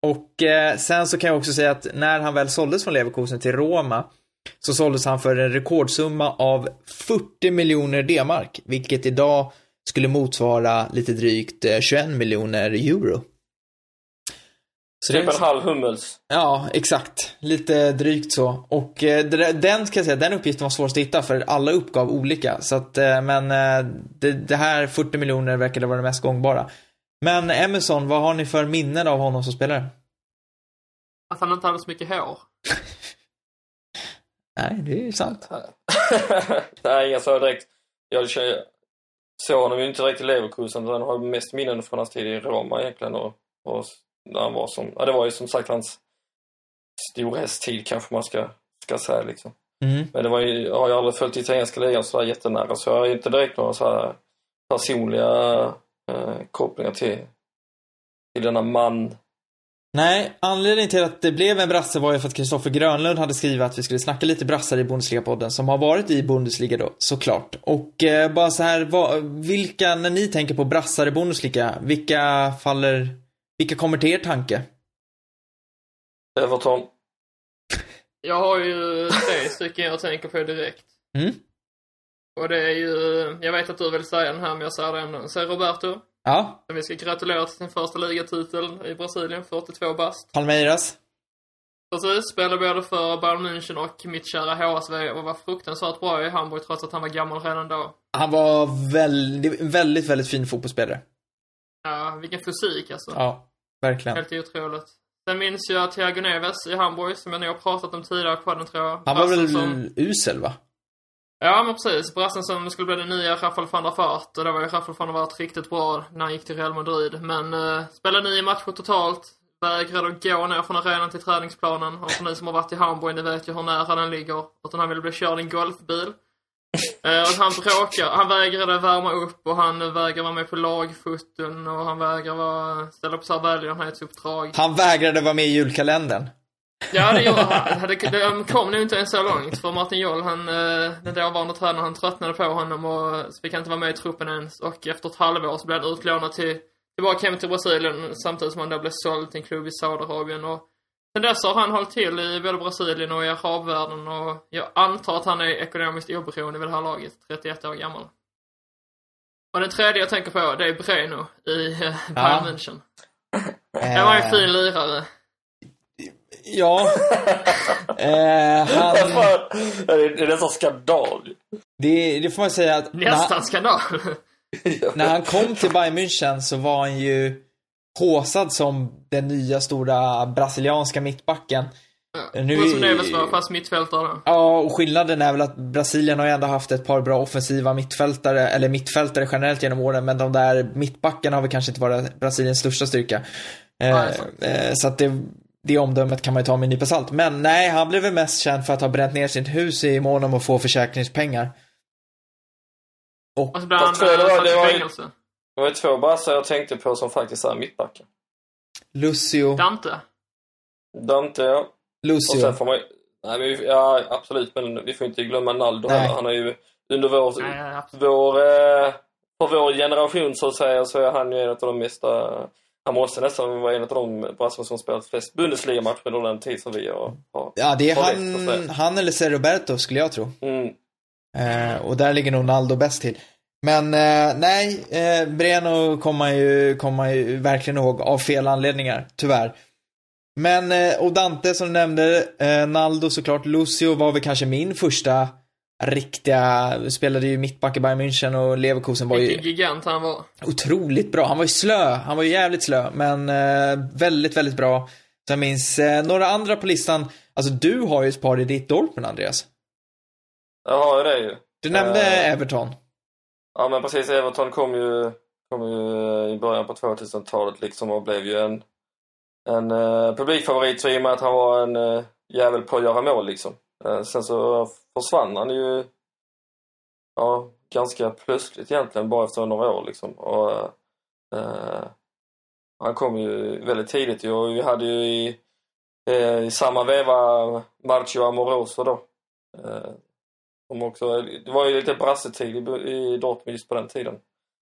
Och eh, sen så kan jag också säga att när han väl såldes från Leverkusen till Roma så såldes han för en rekordsumma av fyrtio miljoner D-mark, vilket idag skulle motsvara lite drygt tjugoett miljoner euro. Så typ en halv Hummels. Ja, exakt. Lite drygt så. Och eh, den, ska jag säga, den uppgiften var svår att hitta för alla uppgav olika. Så att, eh, men eh, det, det här fyrtio miljoner verkade vara det mest gångbara. Men Emerson, vad har ni för minnen av honom som spelare? Att han inte hade så mycket hår. Nej, det är ju sant. Nej, jag sa direkt. Jag såg honom ju inte direkt i Leverkusen. Han har mest minnen från hans tid i Roma egentligen och... och... han var som, ja, det var ju som sagt hans storhetstid kanske man ska, ska säga liksom. Mm. Men det var ju, jag har ju aldrig följt italienska ligan så där jättenära, så jag har ju inte direkt några så här personliga eh, kopplingar till, till denna man. Nej, anledningen till att det blev en brasse var ju för att Kristoffer Grönlund hade skrivit att vi skulle snacka lite brassar i Bundesliga-podden som har varit i Bundesliga då, såklart. Och eh, bara så här, va, vilka, när ni tänker på brassar i Bundesliga, vilka faller... Vilka kommer till er tanke? Everton. Jag har ju tre stycken jag tänker på direkt. Mm. Och det är ju... Jag vet att du vill säga den här, men jag säger det ändå. Säg Roberto. Ja. Vi ska gratulera till sin första ligatitel i Brasilien, fyrtiotvå bast. Palmeiras. Precis, spelade både för Bayern München och mitt kära H S V och var fruktansvärt bra i Hamburg trots att han var gammal redan då. Han var väldigt, väldigt, väldigt fin fotbollsspelare. Ja, vilken fysik alltså. Ja, verkligen. Helt otroligt. Sen minns jag Thiago Neves i Hamburg som jag nu har pratat om tidigare på den, tror jag. Han var väl som... usel, va? Ja, men precis. Brassen som skulle bli den nya Raffael van der Vaart. Och det var ju Raffael van der Vaart riktigt bra när han gick till Real Madrid. Men eh, spelade nio matcher totalt. Vägrade att gå ner från arenan till träningsplanen. Och för ni som har varit i Hamburg, ni vet ju hur nära den ligger. Utan han ville bli körd i en golfbil. Och han bråkar, han vägrade värma upp och han vägrade vara med på lagfoten och han vägrade vara, ställa upp så här välgörenhetsuppdrag. Han vägrade vara med i julkalendern. Ja, det gjorde han. De kom nu inte ens så långt. För Martin Jol, han, den dåvarande tränaren, han tröttnade på honom och fick inte vara med i truppen ens. Och efter ett halvår så blev han utlånad till, tillbaka hem till Brasilien, samtidigt som han då blev såld till en klubb i Saudiarabien. Och sen dess har han hållit till i både Brasilien och i arabvärlden. Och jag antar att han är ekonomiskt oberoende vid det här laget, trettioett år gammal. Och den tredje jag tänker på, det är Breno i Bayern München. Det var en fin lirare. Ja. eh, han... Det är nästan skandal. Det, det får man säga att... Nästan när... skandal. När han kom till Bayern München så var han ju håsad som den nya stora brasilianska mittbacken. Ja, nu som Neves var fast mittfältare. Ja, och skillnaden är väl att Brasilien har ändå haft ett par bra offensiva mittfältare, eller mittfältare generellt genom åren, men de där mittbackarna har väl kanske inte varit Brasiliens största styrka. Ja, eh, så att det... Det omdömet kan man ju ta med en nypa salt. Men nej, han blev väl mest känd för att ha bränt ner sitt hus i mån om att få försäkringspengar. Och alltså bland, jag det, var, det, var ju, det var ju två brassar jag tänkte på som faktiskt är mittbacken. Lucio. Dante. Dante, ja. Lucio. Och sen får man ju, nej, men vi, ja, absolut, men vi får inte glömma Naldo. Han är ju under vår... Nej, vår för vår generation så att säga, så är han ju en av de mest... Han måste nästan vara en av de brassar som spelat flest Bundesliga-matcher under den tid som vi har. Ja, det är han, det, han eller Ser Roberto skulle jag tro. Mm. Eh, och där ligger nog Naldo bäst till. Men eh, nej, eh, Breno kommer man ju, kom ju verkligen ihåg av fel anledningar, tyvärr. Men, eh, och Dante som du nämnde, eh, Naldo såklart, Lucio var väl kanske min första riktiga, spelade ju mittback i Bayern München och Leverkusen var ju gigant, han var otroligt bra, han var ju slö, han var ju jävligt slö, men eh, väldigt, väldigt bra. Så jag minns eh, några andra på listan, alltså du har ju ett par i ditt Dortmund, Andreas. Jag har ju det ju. Du nämnde eh, Everton. Ja men precis, Everton kom ju, kom ju i början på tvåtusentalet liksom och blev ju en, en eh, publikfavorit så i och med att han var en eh, jävel på att göra mål liksom. Sen så försvann han ju ja, ganska plötsligt egentligen, bara efter några år liksom. Och, eh, han kom ju väldigt tidigt och vi hade ju i, eh, i samma veva Marcio Amoroso då. Eh, som också, det var ju lite brassetid i, i Dortmund just på den tiden.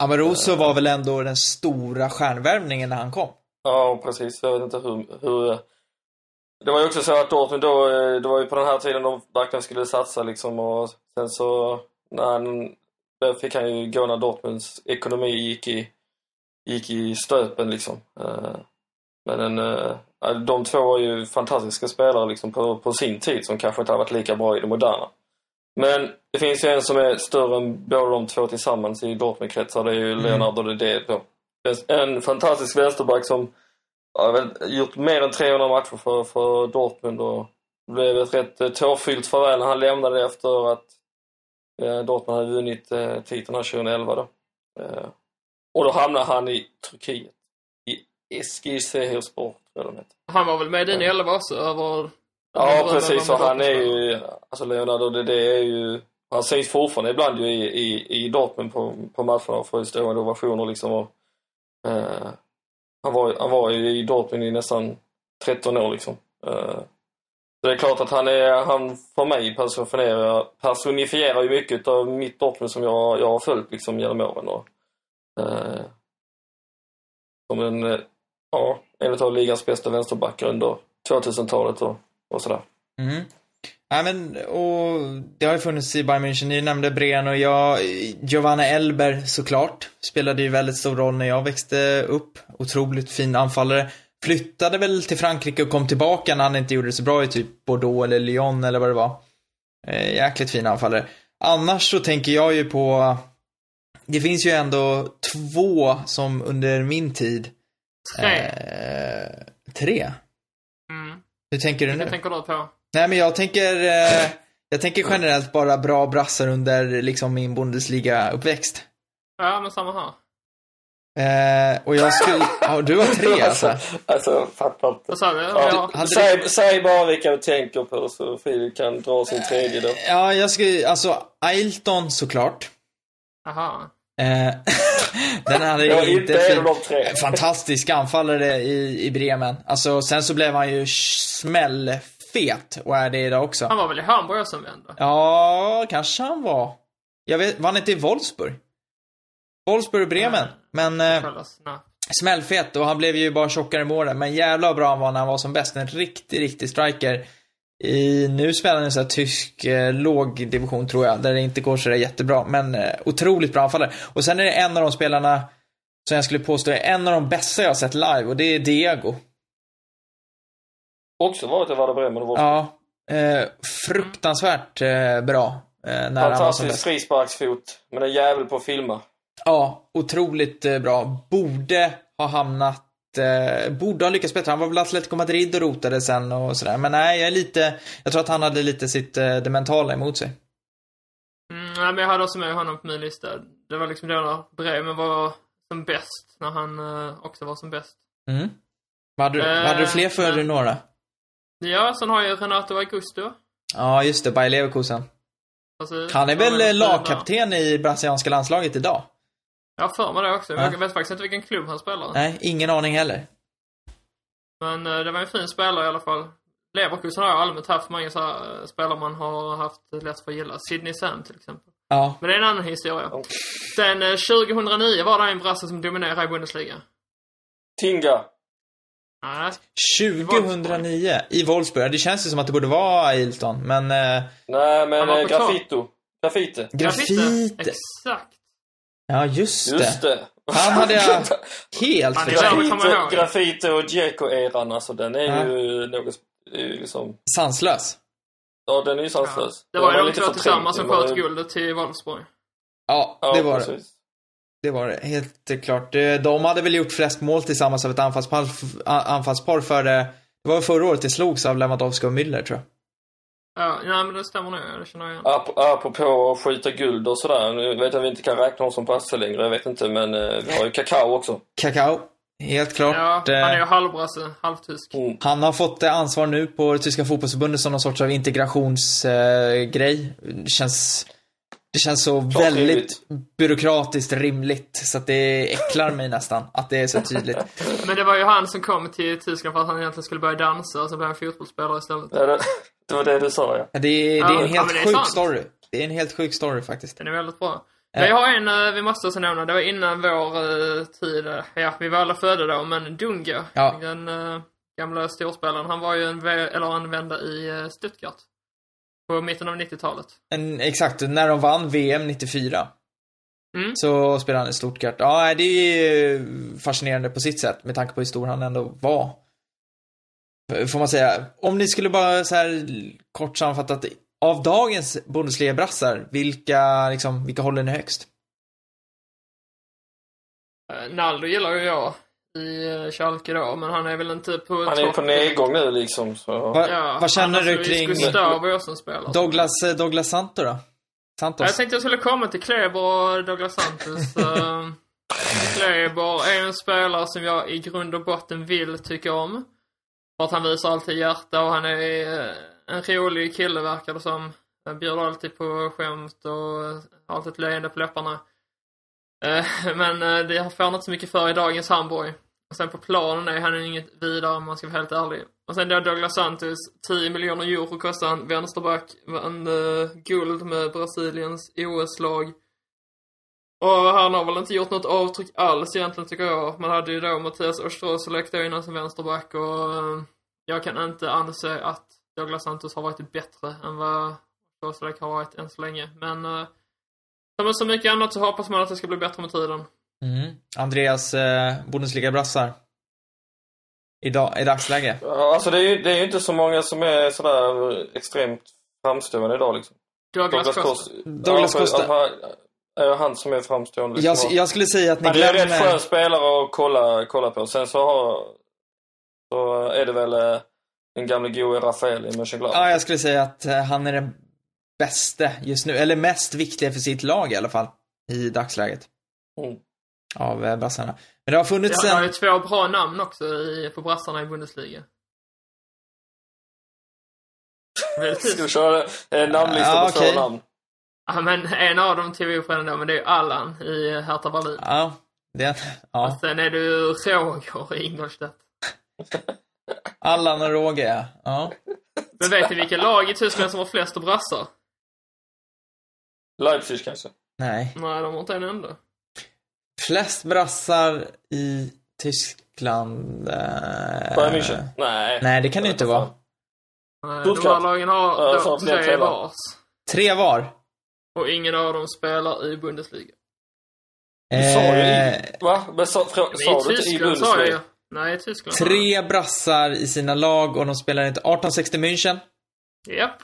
Amoroso eh, var väl ändå den stora stjärnvärvningen när han kom? Ja, precis. Jag vet inte hur... hur det var ju också så att Dortmund då, det var ju på den här tiden de verkligen skulle satsa liksom, och sen så när han, där fick han ju gå när Dortmunds ekonomi gick i, gick i stöpen liksom. Men en, de två var ju fantastiska spelare liksom på, på sin tid som kanske inte har varit lika bra i det moderna. Men det finns ju en som är större än båda de två tillsammans i Dortmund-kretsar, det är ju Leonardo mm. Dedé då. En fantastisk vänsterback som jag har gjort mer än trehundra matcher för, för Dortmund och blev ett rätt tårfyllt farväl när han lämnade efter att eh, Dortmund hade vunnit eh, titeln här tjugoelva då. Eh, och då hamnade han i Turkiet, i Eskişehirspor. Han var väl med i den elva också? Över, ja, över, precis. Och han är ju, alltså Leonardo, det, det är ju, han syns fortfarande ibland ju i, i, i Dortmund på, på matcherna för stående ovationer liksom och eh, Han var, han var i Dortmund i nästan tretton år liksom. Uh, det är klart att han är, han för mig personifierar, personifierar ju mycket av mitt Dortmund som jag, jag har följt liksom genom åren. Och, uh, som en, uh, ja, en av ligans bästa vänsterbackar under tvåtusentalet och, och sådär. Mm. Ja, men, och det har ju funnits i Bayern München, ni nämnde Breno och jag, Giovanna Elber såklart, spelade ju väldigt stor roll när jag växte upp, otroligt fin anfallare, flyttade väl till Frankrike och kom tillbaka när han inte gjorde det så bra i typ Bordeaux eller Lyon eller vad det var, eh, jäkligt fin anfallare. Annars så tänker jag ju på, det finns ju ändå två som under min tid tre, eh, tre. Mm. Hur tänker du nu? Jag tänker då på Nej men jag tänker eh, jag tänker generellt bara bra brassar under liksom min Bundesliga uppväxt. Ja, men samma här. Eh, och jag skulle ja, du har tre alltså. Alltså fattar inte. Vad sa du? Ja. Ja. Säg, säg bara vilka du tänker på så Filip kan dra sin tredje då. Ja, jag skulle alltså Ailton såklart. Aha. Den hade ju inte, inte en av de tre. Fantastisk anfallare i, i Bremen. Alltså, sen så blev han ju smällfet och är det idag också. Han var väl i Hamburg som vände? Ja, kanske han var. Jag vet, var han inte i Wolfsburg? Wolfsburg och Bremen. Mm. Men eh, smällfet, och han blev ju bara tjockare i målen. Men jävla bra han var när han var som bäst. En riktig, riktig striker. I, nu spelar en sån här tysk eh, låg division tror jag, där det inte går så där jättebra, men eh, otroligt bra anfallare. Och sen är det en av de spelarna som jag skulle påstå är en av de bästa jag har sett live, och det är Diego. Också varit i Werder Bremen och Wolfsburg. Ja, eh, fruktansvärt eh, bra eh, när fantastisk frisparksfot, men en jävel på att filma. Ja, otroligt eh, bra. Borde ha hamnat borde ha lyckats bättre. Han var väl Atletico Madrid och rotade sen och sådär. Men nej, jag är lite, jag tror att han hade lite sitt det mentala emot sig. Mm, nej, men jag hade också med honom på min lista. Det var liksom det när Bremen var som bäst, när han också var som bäst. Mm. Vad hade, eh, hade du fler för men, några? Ja, sen har jag Renato Augusto. Ja, just det, Bayer Leverkusen. Precis. Han är väl ja, lagkapten där i brasilianska landslaget idag. Ja, för mig det också. Jag ja. vet faktiskt inte vilken klubb han spelar. Nej, ingen aning heller. Men eh, det var en fin spelare i alla fall. Leverkusen har jag allmänt haft många så här, spelare man har haft lätt för att gilla. Sidney Sam till exempel. Ja. Men det är en annan historia. Oh. Sen eh, tjugohundranio var det en brasse som dominerade i Bundesliga. Tinga. Nej. tjugohundranio i Wolfsburg. Det känns ju som att det borde vara Ailton, men eh, nej, men eh, Grafito. Grafite. Grafite. Grafite. Exakt. Ja, just, just det. det. Han hade jag helt förstått. Grafite och Djeko-eran, alltså den är ja. ju något liksom sanslös. Ja, den är ju sanslös. Ja. Det var, det var ju de två tillsammans som sköt guldet till Wolfsburg. Ja, det ja, var precis. det. Det var det, helt klart. De hade väl gjort flest mål tillsammans av ett anfallspar, anfallspar för det. Det var förra året det slogs av Lewandowski och Müller, tror jag. Ja, nej, men det stämmer nu, det känner jag igen. Ap- apropå att skjuta guld och sådär, nu vet jag att vi inte kan räkna honom som brasse längre, jag vet inte, men eh, vi har ju Kakao också. Kakao, helt klart. Ja, han är ju halvbrasse, halvtysk. Mm. Han har fått ansvar nu på det tyska fotbollsförbundet som någon sorts av integrationsgrej. Eh, det känns, det känns så klart väldigt rimligt. Byråkratiskt rimligt, så att det äcklar mig nästan att det är så tydligt. Men det var ju han som kom till Tyskland för att han egentligen skulle börja dansa, och så blev han fotbollsspelare istället. Ja, det... Det var det du sa, ja. Det är, det är en ja, helt sjuk story. Det är en helt sjuk story faktiskt. Den är väldigt bra. Äh. Jag har en, vi måste också nämna, det var innan vår uh, tid. Ja, vi var alla födda då, men Dunga, ja. den uh, gamla storspelaren, han var ju en, vä- eller en vända i uh, Stuttgart på mitten av nittiotalet. En, exakt, när de vann V M nittiofyra mm. så spelade han i Stuttgart. Ja, det är ju fascinerande på sitt sätt med tanke på hur stor han ändå var. Får man säga, om ni skulle bara så här kort sammanfattat av dagens Bundesliga-brassar, vilka, liksom, vilka håller ni högst? Naldo gillar ju jag i Schalke då, men han är väl inte på han är på nedgång nu liksom så. Va, ja, vad känner du kring Douglas, Douglas Santos då? Santos. Jag tänkte jag skulle komma till Kleber och Douglas Santos. uh, Kleber är en spelare som jag i grund och botten vill tycka om. För att han visar alltid hjärta och han är en rolig kille verkar det som. Han bjuder alltid på skämt och alltid ett leende på läpparna. Men det får inte så mycket för i dagens Hamburg. Och sen på planen är han inget vidare om man ska vara helt ärlig. Och sen då Douglas Santos, tio miljoner euro kostar han, vänsterback, en guld med Brasiliens O S-lag. Och han har väl inte gjort något avtryck alls egentligen tycker jag. Man hade ju då Mattias Österås och läckte innan som vänsterback. Och jag kan inte anse att Douglas Santos har varit bättre än vad Österås har varit än så länge. Men som så mycket annat så hoppas man att det ska bli bättre med tiden. Mm. Andreas, eh, Bundesliga-brassar idag, i dagsläge? Alltså det är ju det är inte så många som är sådär extremt framstående idag liksom. Douglas Costa. Douglas Costa. Han som är framstående. Liksom. Jag, jag skulle säga att ni glömmer... Det är rätt skön spelare att kolla, kolla på. Sen så, har, så är det väl en gamle goe Raffael i Mönchengladbach. Ja, jag skulle säga att han är den bästa just nu. Eller mest viktiga för sitt lag i alla fall. I dagsläget. Mm. Av brassarna. Men det har funnits en... Jag har ju två bra namn också i, på brassarna i Bundesliga. Ska vi köra namnlistor på två namn? Ja, men en av dem tog ju för ändå, men det är ju Allan i Hertha Berlin. Ja, det, ja. Och sen är du Roger i Ingolstadt. Allan och Roger, ja. ja. Men vet ni vilka lag i Tyskland som har flest brassar? Leipzig kanske? Nej. Nej, de har inte en enda. Flest brassar i Tyskland... Eh... Bayern München? Nej. Nej, det kan det inte vara. Nej, de här lagen har ja, de, tre, tre var. Tre var? Och ingen av dem spelar i Bundesliga. Eh... Du sa ju i... Va? Men sa, fra, sa i du Tyskland, i Bundesliga? Sa jag. Nej, i Tyskland. Tre brassar i sina lag och de spelar inte. arton sextio München? Japp.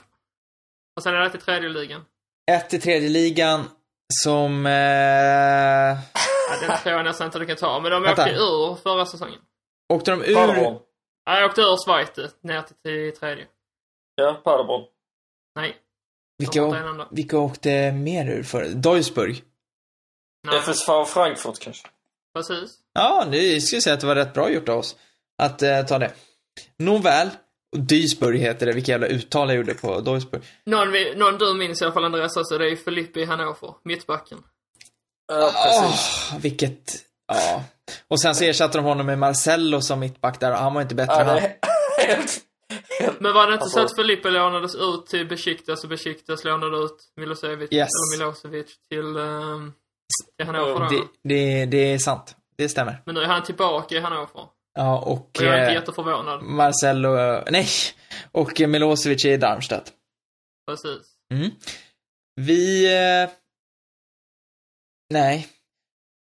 Och sen är det ett i tredje ligan. Ett i tredje ligan som... Eh... Ja, den tror jag nästan inte du kan ta. Men de Vänta. åkte ur förra säsongen. Åkte de ur? Paderborn. Nej, de åkte ur Schweiz ner till tredje. Ja, Paderborn. Nej. Vilka, å- vilka åkte mer ur för? Duisburg? Nej. F S V Frankfurt kanske. Precis. Ja, det skulle säga att det var rätt bra gjort av oss att eh, ta det. Nåväl, Duisburg heter det. Vilka jävla uttal jag gjorde på Duisburg. Någon, vi, någon du minns i alla fall, Andreas, så det är ju Filip i Hannover, mittbacken. Ja, precis. Oh, vilket, ja. Och sen så ersatte de honom med Marcello som mittback där, och han var inte bättre än han. Men var det inte så att Filip lånades ut till Besiktas och Besiktas lånade ut Milosevic, yes. eller Milosevic till um, i Hannover? Det, det, det är sant, det stämmer. Men nu är han tillbaka i Hannover. Ja, och, och jag är inte jätteförvånad. Marcello, nej, och Milosevic är i Darmstadt. Precis. Mm. Vi... Nej.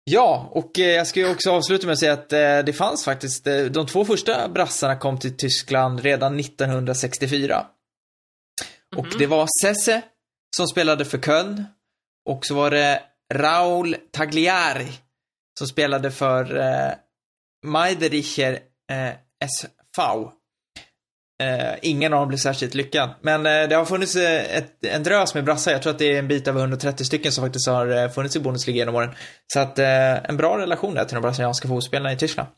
Ja, och jag ska ju också avsluta med att säga att det fanns faktiskt, de två första brassarna kom till Tyskland redan nittonhundrasextiofyra. Mm-hmm. Och det var Sesse som spelade för Köln, och så var det Raul Tagliari som spelade för eh, Meidericher eh, S V. Eh, ingen av dem blev särskilt lyckad. Men eh, det har funnits eh, ett, en drös med brassar. Jag tror att det är en bit över hundratrettio stycken som faktiskt har eh, funnits i Bundesliga genom åren. Så att eh, en bra relation där till de brasilianska fotbollarna i Tyskland.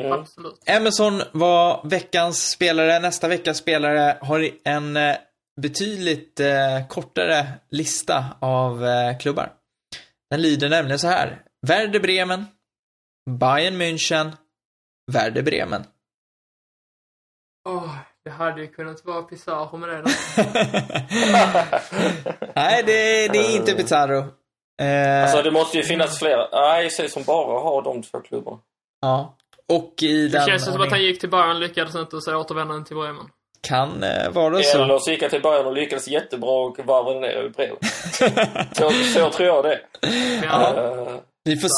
Mm. Absolut. Emerson var veckans spelare. Nästa veckas spelare har en eh, betydligt eh, kortare lista av eh, klubbar. Den lyder nämligen så här: Werder Bremen, Bayern München, Werder Bremen. Åh, oh, det hade ju kunnat vara Pizarro med det. Nej, det, det är inte Pizarro. Eh, alltså det måste ju finnas fler. Nej, säg som bara har de två klubbar. Ja. Och i det den känns som att han gick till Bayern, lyckades inte och så återvända till Bremen. Kan eh, vara så. Eller så gick han till Bayern och lyckades jättebra och varvade ner i Bremen. så, så tror jag det. Ja. Uh, Ni får,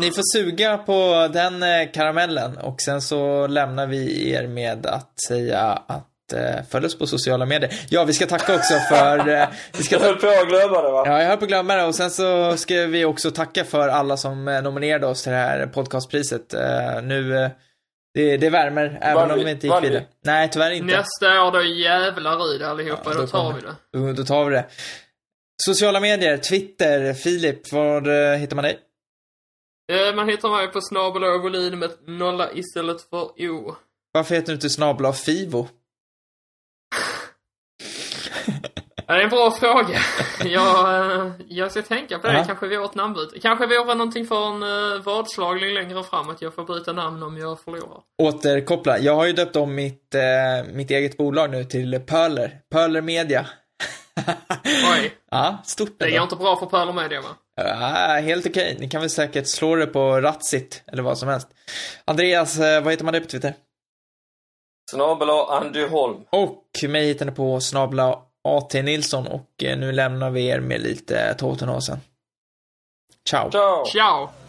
ni får suga på den karamellen, och sen så lämnar vi er med att säga att eh, följ oss på sociala medier. Ja, vi ska tacka också för... Eh, vi ska ta- jag höll på att glömma det, va? Ja, jag höll på att glömma det. Och sen så ska vi också tacka för alla som nominerade oss till det här podcastpriset. Eh, nu, eh, det, det värmer, även om vi inte gick vidare. Nej, tyvärr inte. Nästa år, då jävlar i det allihopa, ja, då, då tar vi det. Då, då tar vi det. Sociala medier, Twitter, Filip, var eh, hittar man dig? Man hittar mig på snabel och volym med nolla istället för O. Varför heter du inte snabel av Fivo? Det är en bra fråga. Jag, jag ska tänka på det. Uh-huh. Kanske vi har ett namnbyte. Kanske vi har någonting för en uh, vadslagning längre fram, att jag får byta namn om jag förlorar. Återkoppla. Jag har ju döpt om mitt, uh, mitt eget bolag nu till Pöler. Pöler Media. Oj. Ja, stort. Det är inte bra för Pöler Media, va? Ja, helt okej. Ni kan väl säkert slå det på Ratsit eller vad som helst. Andreas, vad heter man det på Twitter? Snabla Andy Holm. Och mig hittar ni på snabla A T Nilsson. Och nu lämnar vi er med lite Tottenhåsen. Ciao. Ciao. Ciao.